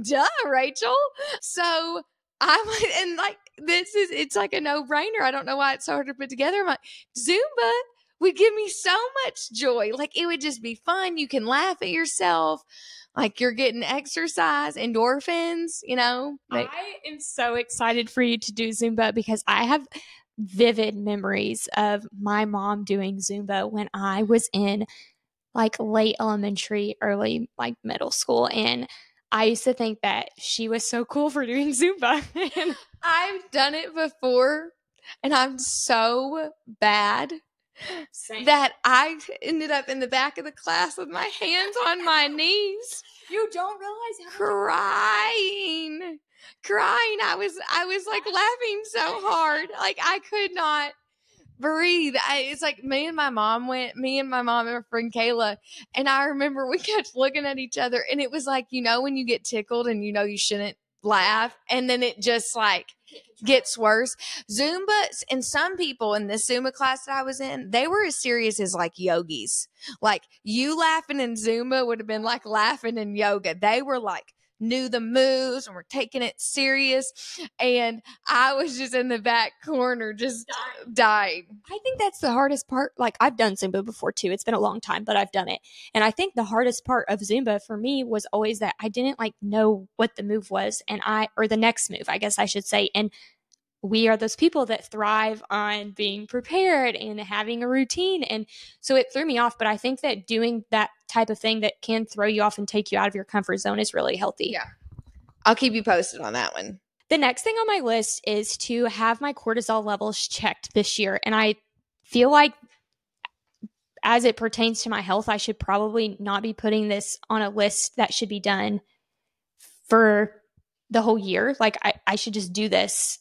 Duh, Rachel. So I'm like, and like, this is, it's like a no brainer. I don't know why it's so hard to put together. I'm like, Zumba would give me so much joy. Like it would just be fun. You can laugh at yourself. Like you're getting exercise, endorphins, you know. Like, I am so excited for you to do Zumba because I have vivid memories of my mom doing Zumba when I was in like late elementary, early like middle school. And I used to think that she was so cool for doing Zumba. I've done it before, and I'm so bad Same. that I ended up in the back of the class with my hands on my knees. You don't realize how crying, crying. I was, I was like laughing so hard, like I could not breathe. I, it's like me and my mom went, me and my mom and my friend Kayla, and I remember we kept looking at each other, and it was like, you know, when you get tickled and you know you shouldn't laugh, and then it just like gets worse. Zumba, and some people in this Zumba class that I was in, they were as serious as like yogis. Like you laughing in Zumba would have been like laughing in yoga. They were like, knew the moves and were taking it serious. And I was just in the back corner, just dying. dying. I think that's the hardest part. Like I've done Zumba before too. It's been a long time, but I've done it. And I think the hardest part of Zumba for me was always that I didn't like know what the move was and I, or the next move, I guess I should say. And we are those people that thrive on being prepared and having a routine. And so it threw me off, but I think that doing that type of thing that can throw you off and take you out of your comfort zone is really healthy. Yeah. I'll keep you posted on that one. The next thing on my list is to have my cortisol levels checked this year. And I feel like as it pertains to my health, I should probably not be putting this on a list that should be done for the whole year. Like I, I should just do this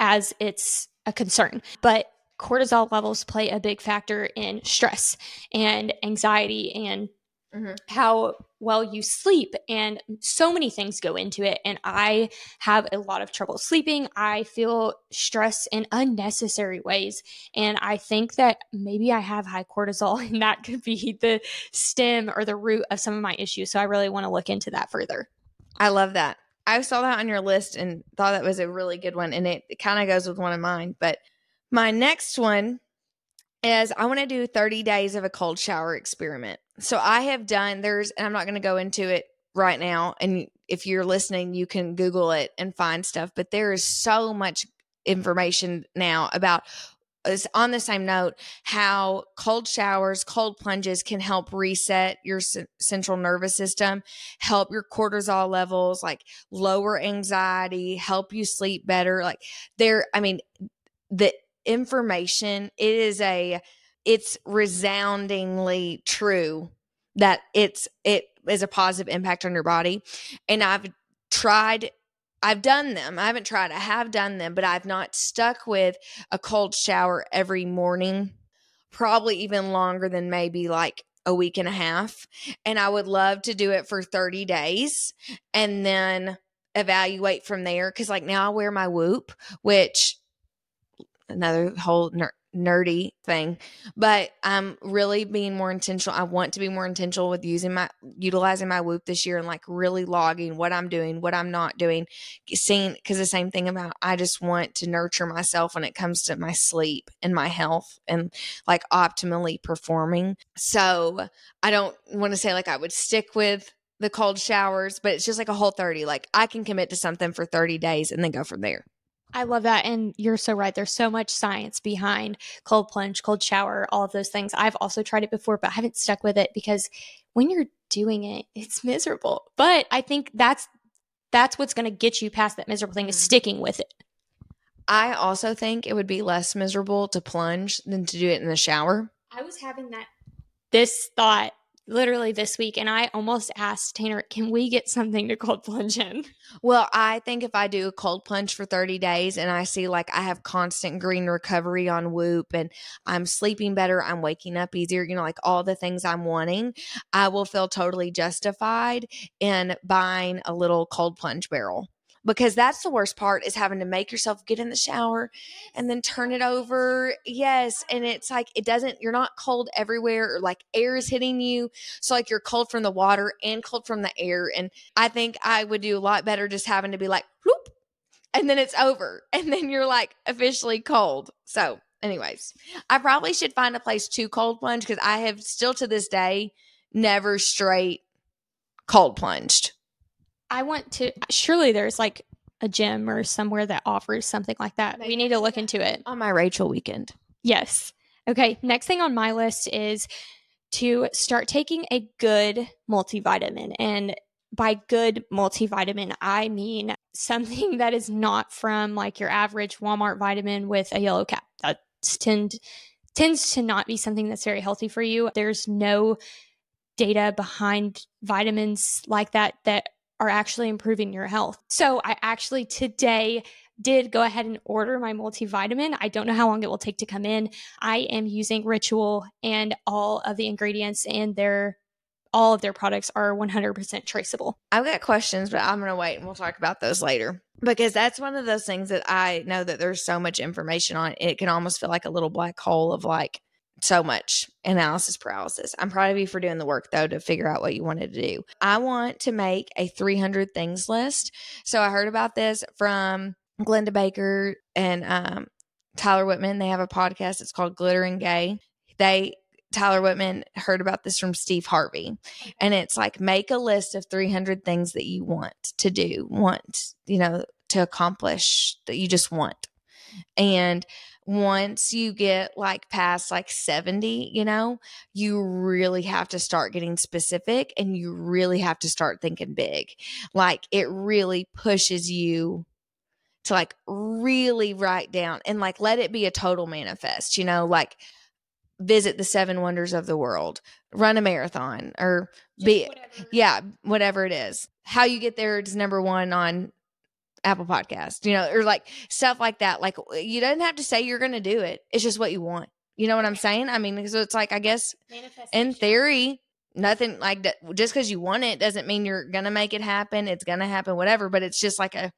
as it's a concern. But cortisol levels play a big factor in stress and anxiety and mm-hmm. how well you sleep, and so many things go into it. And I have a lot of trouble sleeping. I feel stress in unnecessary ways. And I think that maybe I have high cortisol, and that could be the stem or the root of some of my issues. So I really want to look into that further. I love that. I saw that on your list and thought that was a really good one. And it, it kind of goes with one of mine. But my next one is I want to do thirty days of a cold shower experiment. So I have done there's, and I'm not going to go into it right now. And if you're listening, you can Google it and find stuff, but there is so much information now about, it's on the same note, how cold showers, cold plunges can help reset your c- central nervous system, help your cortisol levels, like lower anxiety, help you sleep better. Like there, I mean, the information, it is a, it's resoundingly true that it's, it is a positive impact on your body. And I've tried, I've done them. I haven't tried, I have done them, but I've not stuck with a cold shower every morning, probably even longer than maybe like a week and a half. And I would love to do it for thirty days and then evaluate from there. Cause like now I wear my Whoop, which another whole ner- nerdy thing, but I'm really being more intentional. I want to be more intentional with using my, utilizing my Whoop this year and like really logging what I'm doing, what I'm not doing, seeing, because the same thing about, I just want to nurture myself when it comes to my sleep and my health and like optimally performing. So I don't want to say like I would stick with the cold showers, but it's just like a Whole thirty. Like I can commit to something for thirty days and then go from there. I love that. And you're so right. There's so much science behind cold plunge, cold shower, all of those things. I've also tried it before, but I haven't stuck with it because when you're doing it, it's miserable. But I think that's that's what's going to get you past that miserable thing is sticking with it. I also think it would be less miserable to plunge than to do it in the shower. I was having that this thought literally this week, and I almost asked Tanner, can we get something to cold plunge in? Well, I think if I do a cold plunge for thirty days and I see like I have constant green recovery on Whoop and I'm sleeping better, I'm waking up easier, you know, like all the things I'm wanting, I will feel totally justified in buying a little cold plunge barrel. Because that's the worst part is having to make yourself get in the shower and then turn it over. Yes. And it's like, it doesn't, you're not cold everywhere or like air is hitting you. So like you're cold from the water and cold from the air. And I think I would do a lot better just having to be like, whoop, and then it's over. And then you're like officially cold. So anyways, I probably should find a place to cold plunge because I have still to this day never straight cold plunged. I want to, surely there's like a gym or somewhere that offers something like that. Maybe. We need to look into it. On my Rachel weekend. Yes. Okay. Next thing on my list is to start taking a good multivitamin. And by good multivitamin, I mean something that is not from like your average Walmart vitamin with a yellow cap. That tend, tends to not be something that's very healthy for you. There's no data behind vitamins like that that are actually improving your health. So I actually today did go ahead and order my multivitamin. I don't know how long it will take to come in. I am using Ritual, and all of the ingredients and their all of their products are one hundred percent traceable. I've got questions, but I'm going to wait and we'll talk about those later because that's one of those things that I know that there's so much information on. It can almost feel like a little black hole of like so much analysis paralysis. I'm proud of you for doing the work though to figure out what you wanted to do. I want to make a three hundred things list. So I heard about this from Glenda Baker and um, Tyler Whitman. They have a podcast. It's called Glitter and Gay. They Tyler Whitman heard about this from Steve Harvey. And it's like make a list of three hundred things that you want to do, want, you know, to accomplish that you just want. And once you get like past like seventy, you know, you really have to start getting specific and you really have to start thinking big. Like it really pushes you to like really write down and like let it be a total manifest, you know, like visit the seven wonders of the world, run a marathon or be, whatever. Yeah, whatever it is. How You Get There is number one on Apple Podcast, you know, or like stuff like that. Like, you don't have to say you're going to do it. It's just what you want. You know what I'm saying? I mean, so it's like, I guess in theory, nothing like that. Just because you want it doesn't mean you're going to make it happen. It's going to happen, whatever. But it's just like a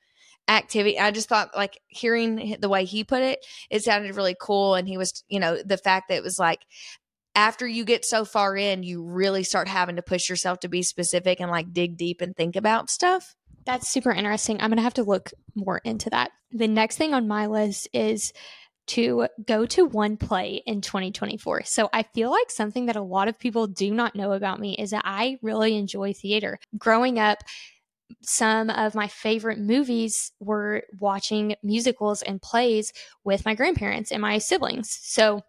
activity. I just thought, like, hearing the way he put it, it sounded really cool. And he was, you know, the fact that it was like, after you get so far in, you really start having to push yourself to be specific and like dig deep and think about stuff. That's super interesting. I'm going to have to look more into that. The next thing on my list is to go to one play in twenty twenty-four. So I feel like something that a lot of people do not know about me is that I really enjoy theater. Growing up, some of my favorite movies were watching musicals and plays with my grandparents and my siblings. So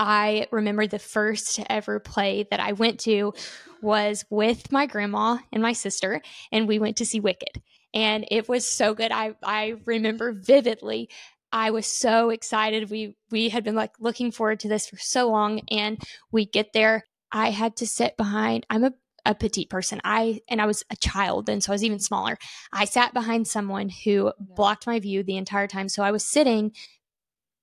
I remember the first ever play that I went to was with my grandma and my sister, and we went to see Wicked. And it was so good. I, I remember vividly. I was so excited. We we had been like looking forward to this for so long, and we get there. I had to sit behind. I'm a a petite person. I and I was a child, and so I was even smaller. I sat behind someone who blocked my view the entire time. So I was sitting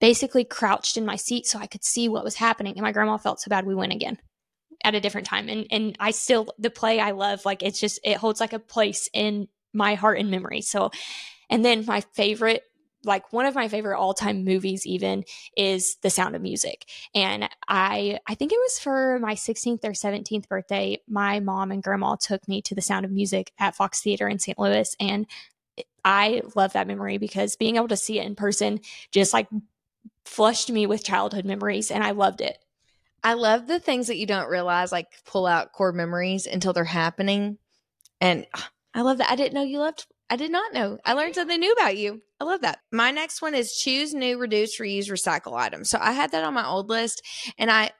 basically crouched in my seat so I could see what was happening. And my grandma felt so bad. We went again at a different time. And and I still, the play I love, like it's just, it holds like a place in my heart and memory. So, and then my favorite, like one of my favorite all time movies even is The Sound of Music. And I, I think it was for my sixteenth or seventeenth birthday, my mom and grandma took me to The Sound of Music at Fox Theater in Saint Louis. And I love that memory because being able to see it in person just like flushed me with childhood memories, and I loved it. I love the things that you don't realize, like pull out core memories until they're happening. And I love that. I didn't know you loved, I did not know. I learned something new about you. I love that. My next one is choose new, reduce, reuse, recycle items. So I had that on my old list, and I,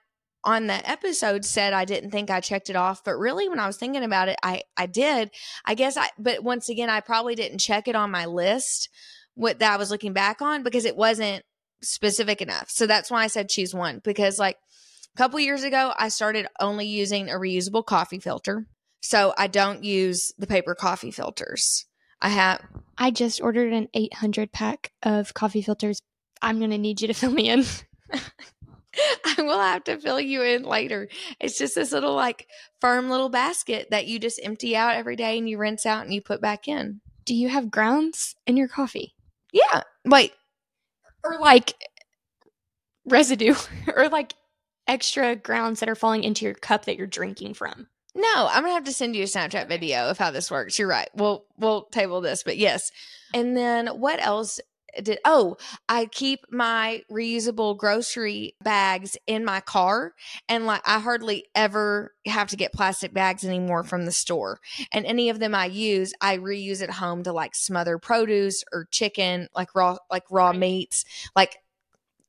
on the episode, said I didn't think I checked it off, but really when I was thinking about it, I, I did, I guess I, but once again, I probably didn't check it on my list, what that I was looking back on, because it wasn't specific enough. So that's why I said choose one, because like a couple years ago, I started only using a reusable coffee filter. So I don't use the paper coffee filters. I have. I just ordered an eight hundred pack of coffee filters. I'm going to need you to fill me in. I will have to fill you in later. It's just this little like firm little basket that you just empty out every day and you rinse out and you put back in. Do you have grounds in your coffee? Yeah. Wait. Or like residue or like extra grounds that are falling into your cup that you're drinking from. No, I'm going to have to send you a Snapchat video of how this works. You're right. We'll we'll table this, but yes. And then what else did – oh, I keep my reusable grocery bags in my car, and like I hardly ever have to get plastic bags anymore from the store. And any of them I use, I reuse at home to like smother produce or chicken, like raw like raw meats, like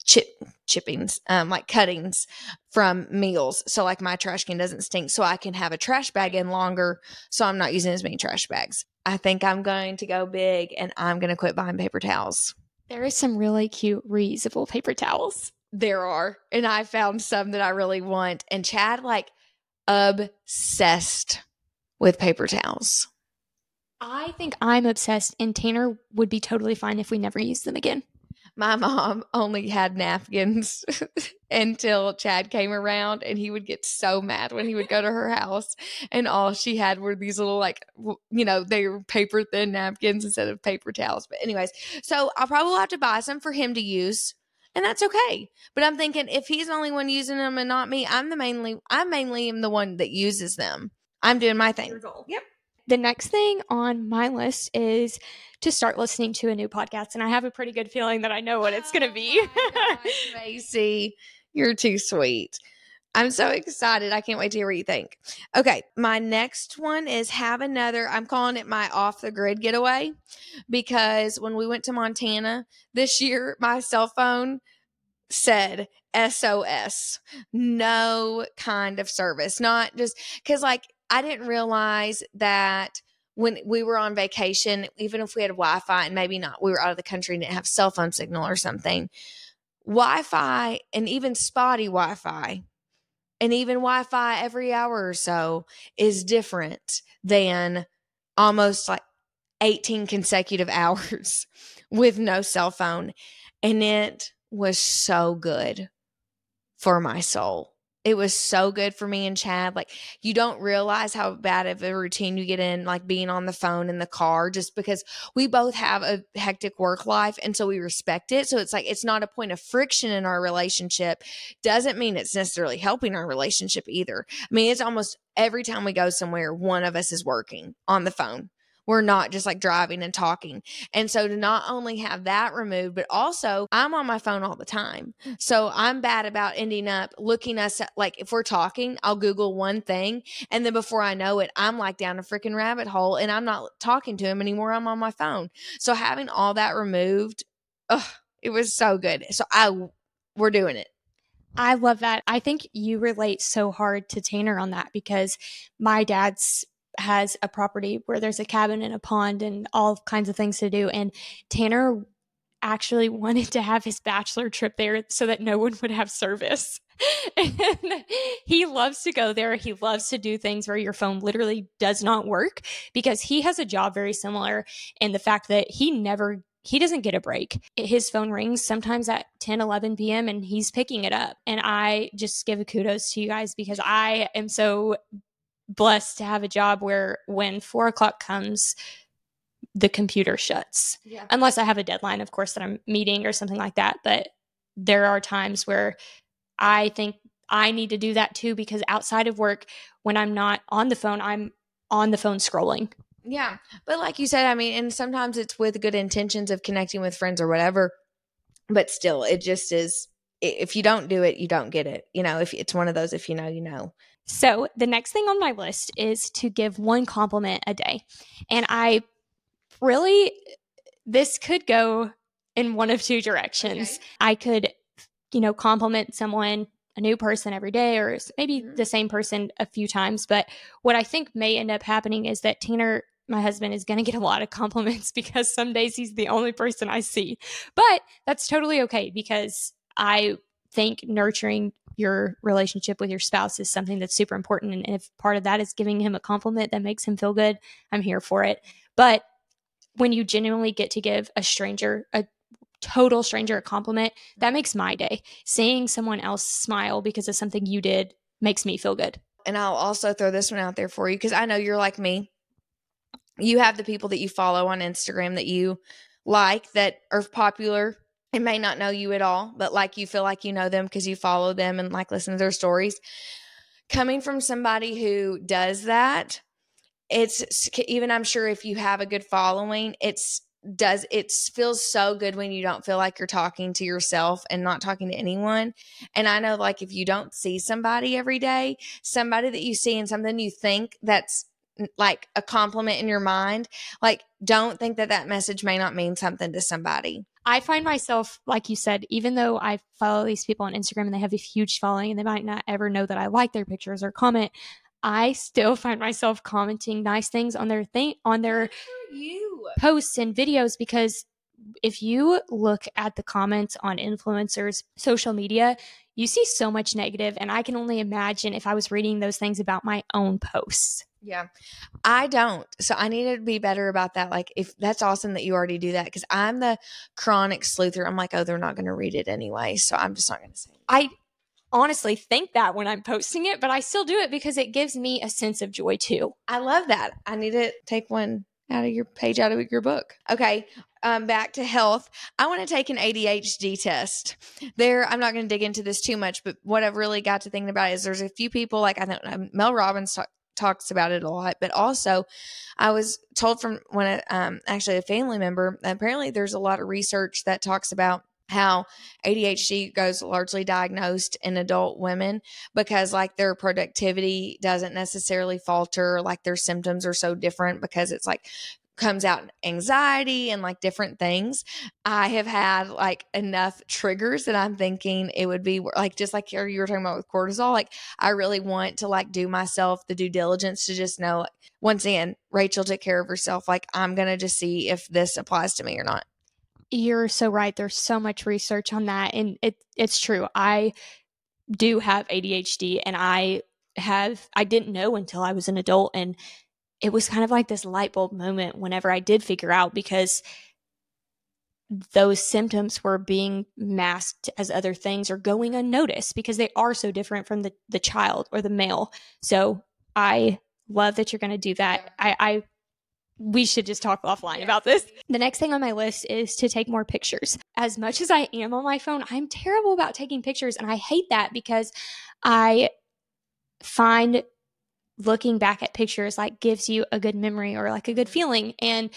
chip chippings, um, like cuttings from meals. So like my trash can doesn't stink, so I can have a trash bag in longer, so I'm not using as many trash bags. I think I'm going to go big, and I'm going to quit buying paper towels. There is some really cute reusable paper towels. There are. And I found some that I really want. And Chad, like, obsessed with paper towels. I think I'm obsessed, and Tanner would be totally fine if we never used them again. My mom only had napkins until Chad came around, and he would get so mad when he would go to her house, and all she had were these little, like, you know, they were paper thin napkins instead of paper towels. But anyways, so I'll probably have to buy some for him to use, and that's okay. But I'm thinking if he's the only one using them and not me, I'm the mainly, I mainly am the one that uses them. I'm doing my thing. Yep. The next thing on my list is to start listening to a new podcast. And I have a pretty good feeling that I know what it's going to be. Oh gosh, Macy, you're too sweet. I'm so excited. I can't wait to hear what you think. Okay. My next one is have another, I'm calling it my off the grid getaway, because when we went to Montana this year, my cell phone said S O S, no kind of service, not just because like, I didn't realize that when we were on vacation, even if we had Wi-Fi and maybe not, we were out of the country and didn't have cell phone signal or something, Wi-Fi and even spotty Wi-Fi and even Wi-Fi every hour or so is different than almost like eighteen consecutive hours with no cell phone. And it was so good for my soul. It was so good for me and Chad. Like, you don't realize how bad of a routine you get in, like being on the phone in the car, just because we both have a hectic work life. And so we respect it. So it's like, it's not a point of friction in our relationship. Doesn't mean it's necessarily helping our relationship either. I mean, it's almost every time we go somewhere, one of us is working on the phone. We're not just like driving and talking. And so to not only have that removed, but also I'm on my phone all the time. So I'm bad about ending up looking us at, like if we're talking, I'll Google one thing. And then before I know it, I'm like down a freaking rabbit hole and I'm not talking to him anymore. I'm on my phone. So having all that removed, ugh, it was so good. So I, we're doing it. I love that. I think you relate so hard to Tanner on that because my dad's has a property where there's a cabin and a pond and all kinds of things to do. And Tanner actually wanted to have his bachelor trip there so that no one would have service. And he loves to go there. He loves to do things where your phone literally does not work because he has a job very similar. And the fact that he never He doesn't get a break. His phone rings sometimes at ten, eleven p.m. and he's picking it up. And I just give a kudos to you guys because I am so blessed to have a job where when four o'clock comes, the computer shuts. Yeah. Unless I have a deadline, of course, that I'm meeting or something like that. But there are times where I think I need to do that too because outside of work, when I'm not on the phone, I'm on the phone scrolling. Yeah. But like you said, I mean, and sometimes it's with good intentions of connecting with friends or whatever, but still it just is, if you don't do it, you don't get it. You know, if it's one of those, if you know, you know. So the next thing on my list is to give one compliment a day. And I really, this could go in one of two directions. Okay. I could, you know, compliment someone, a new person every day, or maybe mm-hmm. the same person a few times. But what I think may end up happening is that Tanner, my husband, is going to get a lot of compliments because some days he's the only person I see. But that's totally okay because I think nurturing your relationship with your spouse is something that's super important. And if part of that is giving him a compliment that makes him feel good, I'm here for it. But when you genuinely get to give a stranger, a total stranger, a compliment, that makes my day. Seeing someone else smile because of something you did makes me feel good. And I'll also throw this one out there for you because I know you're like me. You have the people that you follow on Instagram that you like that are popular and may not know you at all, but like you feel like you know them because you follow them and like listen to their stories. Coming from somebody who does that, it's even, I'm sure if you have a good following, it's does it feels so good when you don't feel like you're talking to yourself and not talking to anyone. And I know, like, if you don't see somebody every day, somebody that you see and something you think that's like a compliment in your mind, like, don't think that that message may not mean something to somebody. I find myself, like you said, even though I follow these people on Instagram and they have a huge following and they might not ever know that I like their pictures or comment, I still find myself commenting nice things on their thing on their you. posts and videos because if you look at the comments on influencers' social media, you see so much negative, and I can only imagine if I was reading those things about my own posts. Yeah, I don't. So I need to be better about that. Like, if that's awesome that you already do that, because I'm the chronic sleuther. I'm like, oh, they're not going to read it anyway, so I'm just not going to say it. I honestly think that when I'm posting it, but I still do it because it gives me a sense of joy too. I love that. I need to take one out of your page, out of your book. Okay, um, back to health. I want to take an A D H D test. There, I'm not going to dig into this too much, but what I've really got to thinking about is there's a few people, like I know Mel Robbins talk, talks about it a lot, but also I was told from when I, um, actually a family member, apparently there's a lot of research that talks about how A D H D goes largely diagnosed in adult women because like their productivity doesn't necessarily falter. Like their symptoms are so different because it's like comes out in anxiety and like different things. I have had like enough triggers that I'm thinking it would be like, just like you were talking about with cortisol. Like I really want to like do myself the due diligence to just know, once again, Rachel took care of herself. Like I'm going to just see if this applies to me or not. You're so right. There's so much research on that. And it it's true. I do have A D H D and I have, I didn't know until I was an adult. And it was kind of like this light bulb moment whenever I did figure out, because those symptoms were being masked as other things or going unnoticed because they are so different from the, the child or the male. So I love that you're going to do that. I, I we should just talk offline about this. The next thing on my list is to take more pictures. As much as I am on my phone, I'm terrible about taking pictures. And I hate that because I find looking back at pictures like gives you a good memory or like a good feeling. And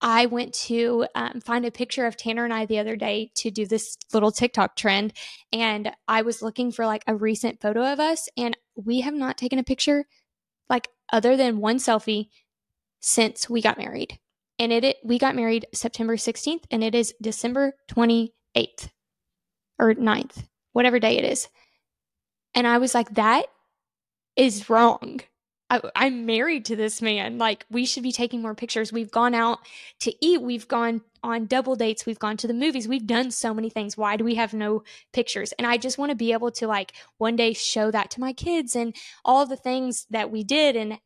I went to um, find a picture of Tanner and I the other day to do this little TikTok trend. And I was looking for like a recent photo of us, and we have not taken a picture like other than one selfie since we got married. And it, it we got married September sixteenth, and it is December twenty-eighth or ninth, whatever day it is. And I was like, that is wrong. I, I'm married to this man. Like, we should be taking more pictures. We've gone out to eat. We've gone on double dates. We've gone to the movies. We've done so many things. Why do we have no pictures? And I just want to be able to like one day show that to my kids and all the things that we did. And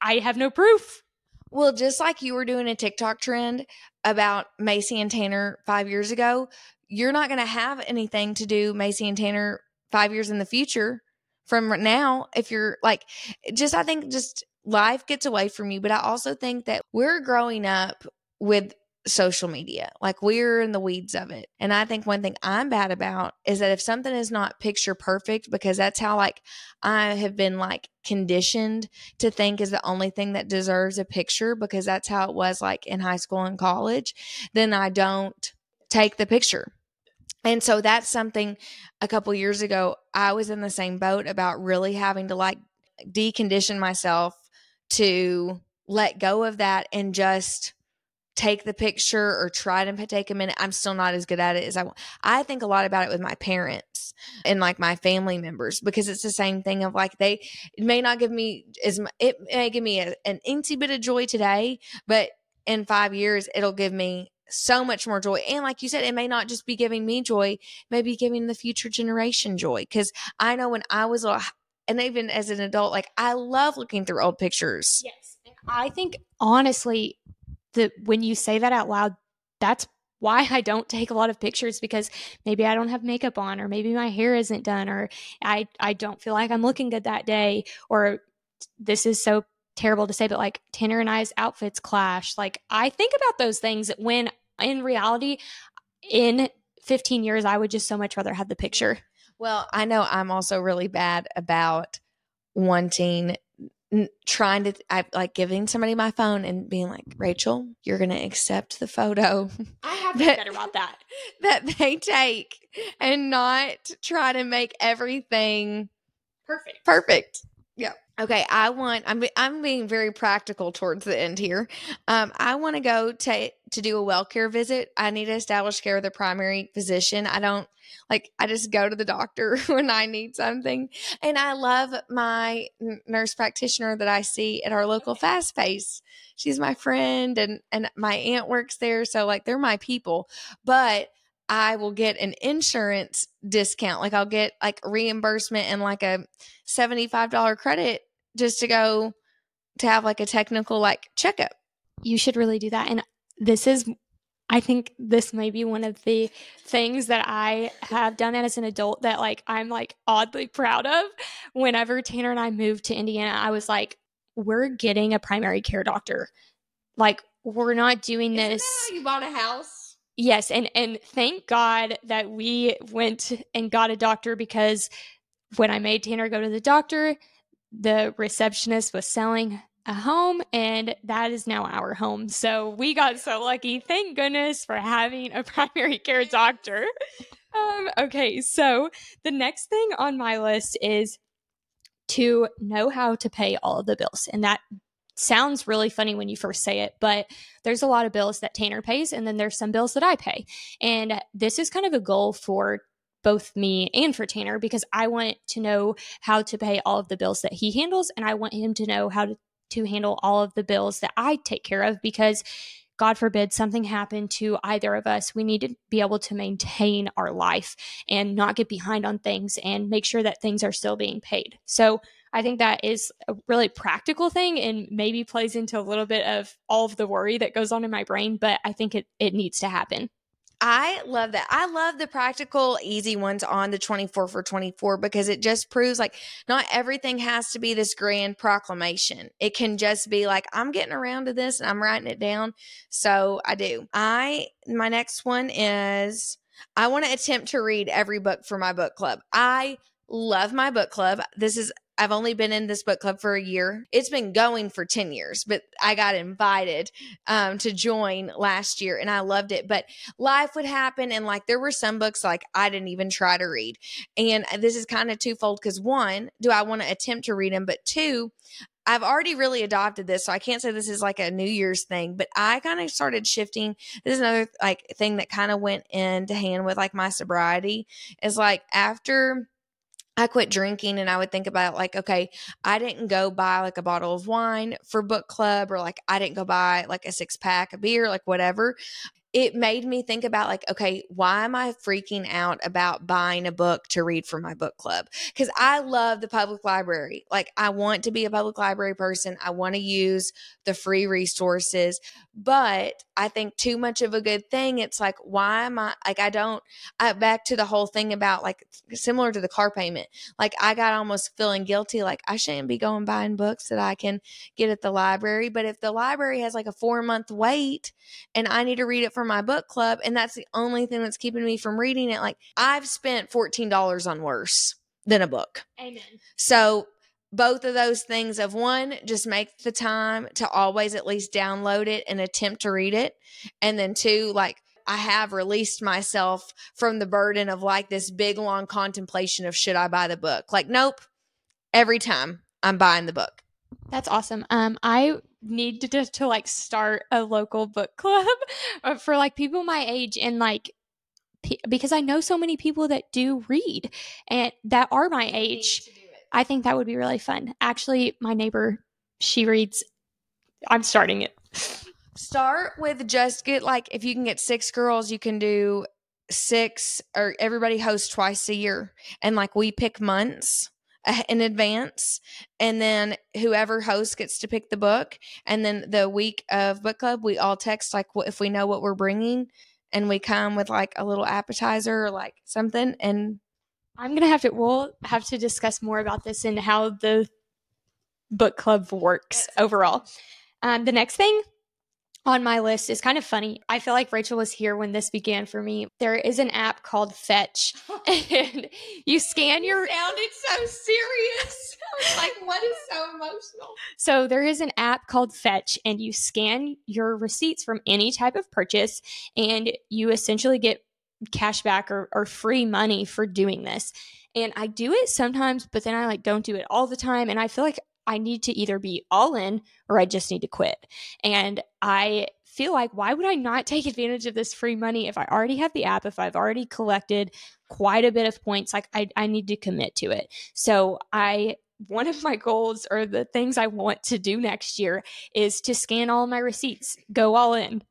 I have no proof. Well, just like you were doing a TikTok trend about Macy and Tanner five years ago, you're not going to have anything to do Macy and Tanner five years in the future from now, if you're like, just, I think just life gets away from you. But I also think that we're growing up with social media, like we're in the weeds of it. And I think one thing I'm bad about is that if something is not picture perfect, because that's how like I have been like conditioned to think is the only thing that deserves a picture, because that's how it was like in high school and college, then I don't take the picture. And so that's something a couple years ago, I was in the same boat about really having to like decondition myself to let go of that and just take the picture or try to take a minute. I'm still not as good at it as I want. I think a lot about it with my parents and like my family members, because it's the same thing of like, they it may not give me as much, it may give me a, an insy bit of joy today, but in five years, it'll give me so much more joy. And like you said, it may not just be giving me joy, maybe giving the future generation joy. Because I know when I was little, and even as an adult, like I love looking through old pictures. Yes. And I think honestly, the when you say that out loud, that's why I don't take a lot of pictures, because maybe I don't have makeup on, or maybe my hair isn't done, or I, I don't feel like I'm looking good that day, or this is so terrible to say, but like Tanner and I's outfits clash. Like I think about those things when in reality, in fifteen years, I would just so much rather have the picture. Well, I know I'm also really bad about wanting, trying to, I like giving somebody my phone and being like, Rachel, you're going to accept the photo. I have been better about that. That they take, and not try to make everything perfect. Perfect. Yeah. Okay, I want, I'm I'm being very practical towards the end here. Um, I want to go to to do a well care visit. I need to establish care with a primary physician. I don't, like, I just go to the doctor when I need something. And I love my nurse practitioner that I see at our local Fast Pace. She's my friend, and, and my aunt works there. So, like, they're my people. But I will get an insurance discount. Like, I'll get, like, reimbursement and, like, a seventy-five dollars credit just to go to have like a technical like checkup. You should really do that. And this is, I think this may be one of the things that I have done as an adult that like, I'm like oddly proud of. Whenever Tanner and I moved to Indiana, I was like, we're getting a primary care doctor. Like, we're not doing this. Isn't that how you bought a house? Yes. And, and thank God that we went and got a doctor, because when I made Tanner go to the doctor, the receptionist was selling a home, and that is now our home. So we got so lucky. Thank goodness for having a primary care doctor. Um, okay, so the next thing on my list is to know how to pay all of the bills. And that sounds really funny when you first say it, but there's a lot of bills that Tanner pays, and then there's some bills that I pay. And this is kind of a goal for both me and for Tanner, because I want to know how to pay all of the bills that he handles, and I want him to know how to, to handle all of the bills that I take care of, because God forbid something happened to either of us. We need to be able to maintain our life and not get behind on things and make sure that things are still being paid. So I think that is a really practical thing and maybe plays into a little bit of all of the worry that goes on in my brain, but I think it, it needs to happen. I love that. I love the practical, easy ones on the twenty-four for twenty-four because it just proves like not everything has to be this grand proclamation. It can just be like, I'm getting around to this and I'm writing it down. So I do. I, my next one is I want to attempt to read every book for my book club. I love my book club. This is, I've only been in this book club for a year. It's been going for ten years, but I got invited um, to join last year and I loved it. But life would happen and like there were some books like I didn't even try to read. And this is kind of twofold because one, do I want to attempt to read them? But two, I've already really adopted this, so I can't say this is like a New Year's thing, but I kind of started shifting. This is another like thing that kind of went into hand with like my sobriety is like after I quit drinking and I would think about like, okay, I didn't go buy like a bottle of wine for book club or like I didn't go buy like a six pack of beer, like whatever. It made me think about like, okay, why am I freaking out about buying a book to read for my book club? Because I love the public library. Like I want to be a public library person. I want to use the free resources, but I think too much of a good thing. It's like, why am I like, I don't, I back to the whole thing about like similar to the car payment. Like I got almost feeling guilty. Like I shouldn't be going buying books that I can get at the library. But if the library has like a four month wait and I need to read it for my book club and that's the only thing that's keeping me from reading it, like I've spent fourteen dollars on worse than a book. Amen. So both of those things of one, just make the time to always at least download it and attempt to read it. And then two, like I have released myself from the burden of like this big long contemplation of should I buy the book? Like, nope. Every time I'm buying the book. That's awesome. Um, I need to, to, to like start a local book club for like people my age and like, p- because I know so many people that do read and that are my age. I think that would be really fun. Actually, my neighbor, she reads. I'm starting it. Start with just get like, if you can get six girls, you can do six or everybody hosts twice a year. And like we pick months in advance and then whoever hosts gets to pick the book. And then the week of book club, we all text like if we know what we're bringing and we come with like a little appetizer or like something. And I'm going to have to, we'll have to discuss more about this and how the book club works overall. Um, the next thing on my list is kind of funny. I feel like Rachel was here when this began for me. There is an app called Fetch and you scan your... It sounded so serious. I was like, what is so emotional? So there is an app called Fetch and you scan your receipts from any type of purchase and you essentially get cash back or, or free money for doing this. And I do it sometimes, but then I like don't do it all the time. And I feel like I need to either be all in or I just need to quit. And I feel like, why would I not take advantage of this free money if I already have the app, if I've already collected quite a bit of points, like I, I need to commit to it. So I, one of my goals or the things I want to do next year is to scan all my receipts, go all in.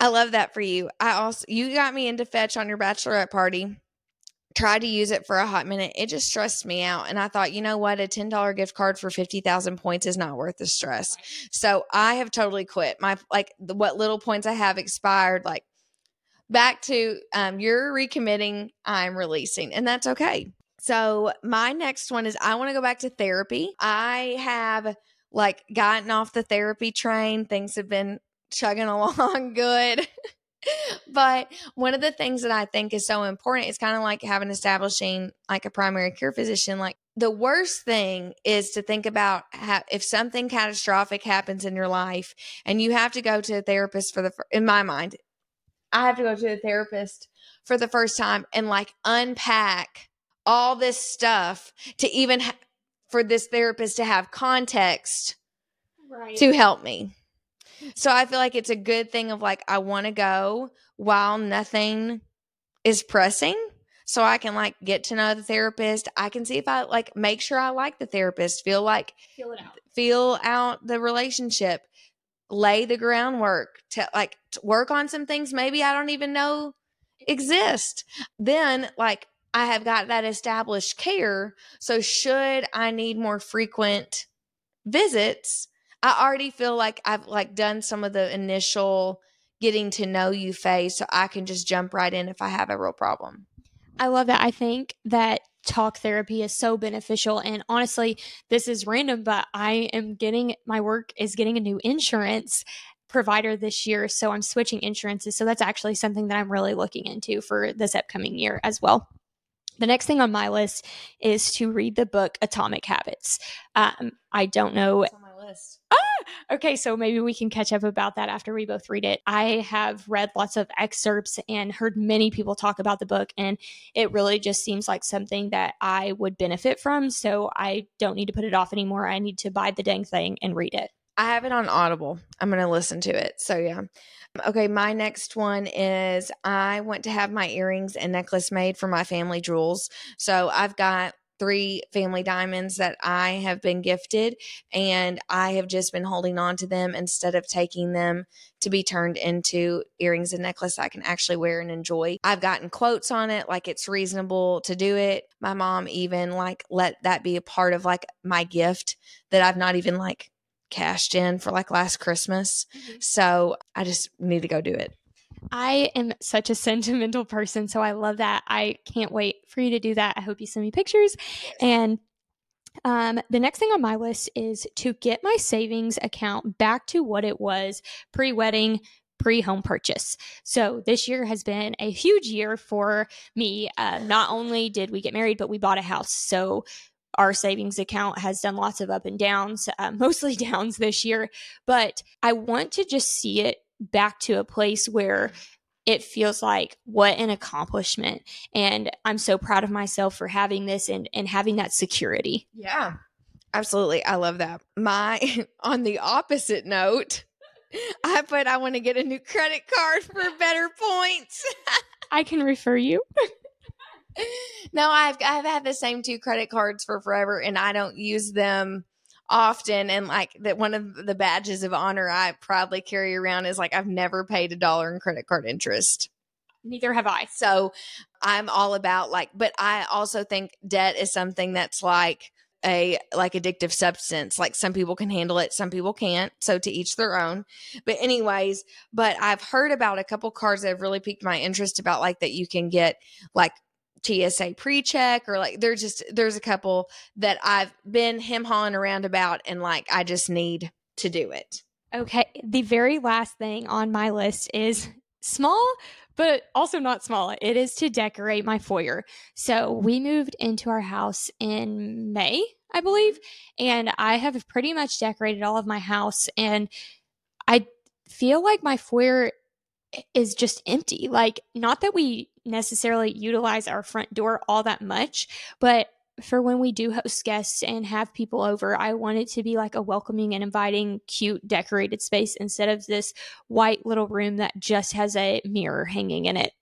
I love that for you. I also, you got me into Fetch on your bachelorette party. Tried to use it for a hot minute. It just stressed me out. And I thought, you know what? A ten dollars gift card for fifty thousand points is not worth the stress. So I have totally quit. My, like the, what little points I have expired, like back to um, you're recommitting, I'm releasing, and that's okay. So my next one is I want to go back to therapy. I have like gotten off the therapy train. Things have been chugging along good. But one of the things that I think is so important is kind of like having establishing like a primary care physician. Like the worst thing is to think about how, if something catastrophic happens in your life and you have to go to a therapist for the, in my mind, I have to go to a therapist for the first time and like unpack all this stuff to even ha- for this therapist to have context right. to help me. So I feel like it's a good thing of like, I want to go while nothing is pressing so I can like get to know the therapist. I can see if I like, make sure I like the therapist, feel like, feel it out, feel out the relationship, lay the groundwork to like to work on some things. Maybe I don't even know exist. Then like I have got that established care. So should I need more frequent visits, I already feel like I've like done some of the initial getting to know you phase, so I can just jump right in if I have a real problem. I love that. I think that talk therapy is so beneficial. And honestly, this is random, but I am getting, my work is getting a new insurance provider this year. So I'm switching insurances. So that's actually something that I'm really looking into for this upcoming year as well. The next thing on my list is to read the book Atomic Habits. Um, I don't know. It's on my list. Ah, okay. So maybe we can catch up about that after we both read it. I have read lots of excerpts and heard many people talk about the book, and it really just seems like something that I would benefit from. So I don't need to put it off anymore. I need to buy the dang thing and read it. I have it on Audible. I'm going to listen to it. So yeah. Okay. My next one is I want to have my earrings and necklace made for my family jewels. So I've got three family diamonds that I have been gifted, and I have just been holding on to them instead of taking them to be turned into earrings and necklace I can actually wear and enjoy. I've gotten quotes on it, like it's reasonable to do it. My mom even like let that be a part of like my gift that I've not even like cashed in for like last Christmas. Mm-hmm. So I just need to go do it. I am such a sentimental person, so I love that. I can't wait for you to do that. I hope you send me pictures. And um, the next thing on my list is to get my savings account back to what it was pre-wedding, pre-home purchase. So this year has been a huge year for me. Uh, not only did we get married, but we bought a house. So our savings account has done lots of up and downs, uh, mostly downs this year, but I want to just see it back to a place where it feels like what an accomplishment. And I'm so proud of myself for having this and, and having that security. Yeah, absolutely. I love that. My, on the opposite note, I put, I want to get a new credit card for better points. I can refer you. No, I've, I've had the same two credit cards for forever, and I don't use them often. And like that, one of the badges of honor I probably carry around is like, I've never paid a dollar in credit card interest. Neither have I. So I'm all about like, but I also think debt is something that's like a, like addictive substance. Like some people can handle it, some people can't. So to each their own. But anyways, but I've heard about a couple cards that have really piqued my interest about like that you can get like T S A pre-check or like there's just there's a couple that I've been hem hawing around about, and like I just need to do it. Okay, the very last thing on my list is small but also not small. It is to decorate my foyer. So we moved into our house in May, I believe, and I have pretty much decorated all of my house, and I feel like my foyer is just empty. Like, not that we necessarily utilize our front door all that much, but for when we do host guests and have people over, I want it to be like a welcoming and inviting, cute, decorated space instead of this white little room that just has a mirror hanging in it.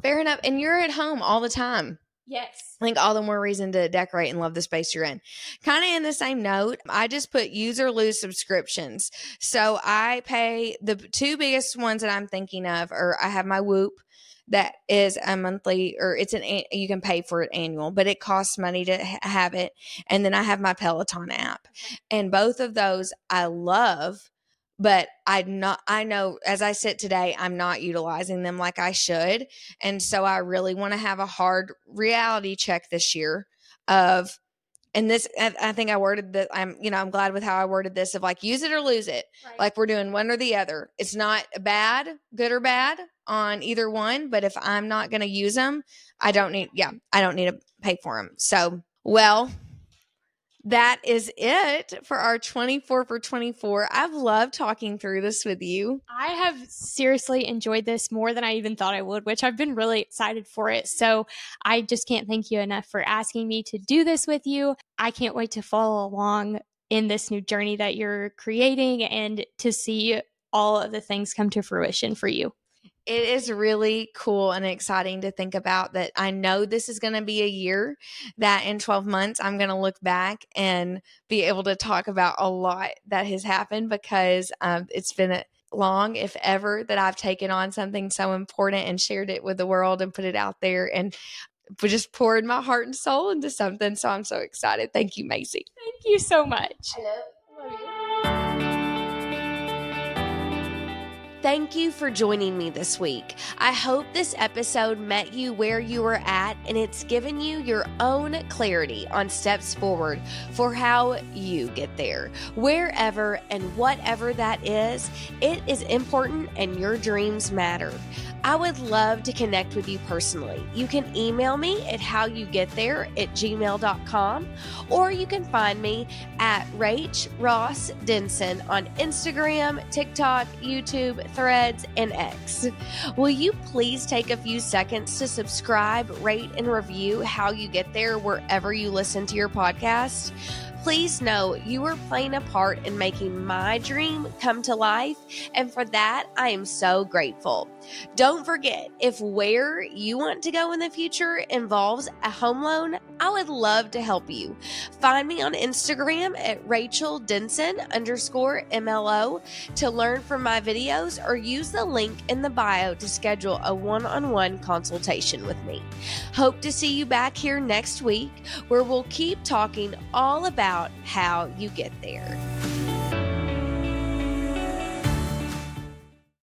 Fair enough. And you're at home all the time. Yes. I think all the more reason to decorate and love the space you're in. Kind of in the same note, I just put use or lose subscriptions. So I pay the two biggest ones that I'm thinking of, or I have my Whoop that is a monthly, or it's an, you can pay for it annual, but it costs money to have it. And then I have my Peloton app, and both of those I love, but I not, I know as I sit today, I'm not utilizing them like I should. And so I really want to have a hard reality check this year of, and this, I think I worded that I'm, you know, I'm glad with how I worded this of like, use it or lose it. Right. Like we're doing one or the other. It's not bad, good or bad on either one, but if I'm not going to use them, I don't need, yeah, I don't need to pay for them. So, well, that is it for our twenty-four for twenty-four. I've loved talking through this with you. I have seriously enjoyed this more than I even thought I would, which I've been really excited for it. So I just can't thank you enough for asking me to do this with you. I can't wait to follow along in this new journey that you're creating and to see all of the things come to fruition for you. It is really cool and exciting to think about that. I know this is going to be a year that in twelve months, I'm going to look back and be able to talk about a lot that has happened because um, it's been a long, if ever, that I've taken on something so important and shared it with the world and put it out there. And just poured my heart and soul into something. So I'm so excited. Thank you, Macy. Thank you so much. I love, I love you. Thank you for joining me this week. I hope this episode met you where you were at and it's given you your own clarity on steps forward for how you get there. Wherever and whatever that is, it is important and your dreams matter. I would love to connect with you personally. You can email me at howyougetthere at gmail dot com or you can find me at Rach Ross Denson on Instagram, TikTok, YouTube, Threads, and X. Will you please take a few seconds to subscribe, rate, and review How You Get There wherever you listen to your podcast? Please know you are playing a part in making my dream come to life, and for that, I am so grateful. Don't forget, if where you want to go in the future involves a home loan, I would love to help you. Find me on Instagram at Rachel Denson underscore M L O to learn from my videos or use the link in the bio to schedule a one-on-one consultation with me. Hope to see you back here next week where we'll keep talking all about how you get there.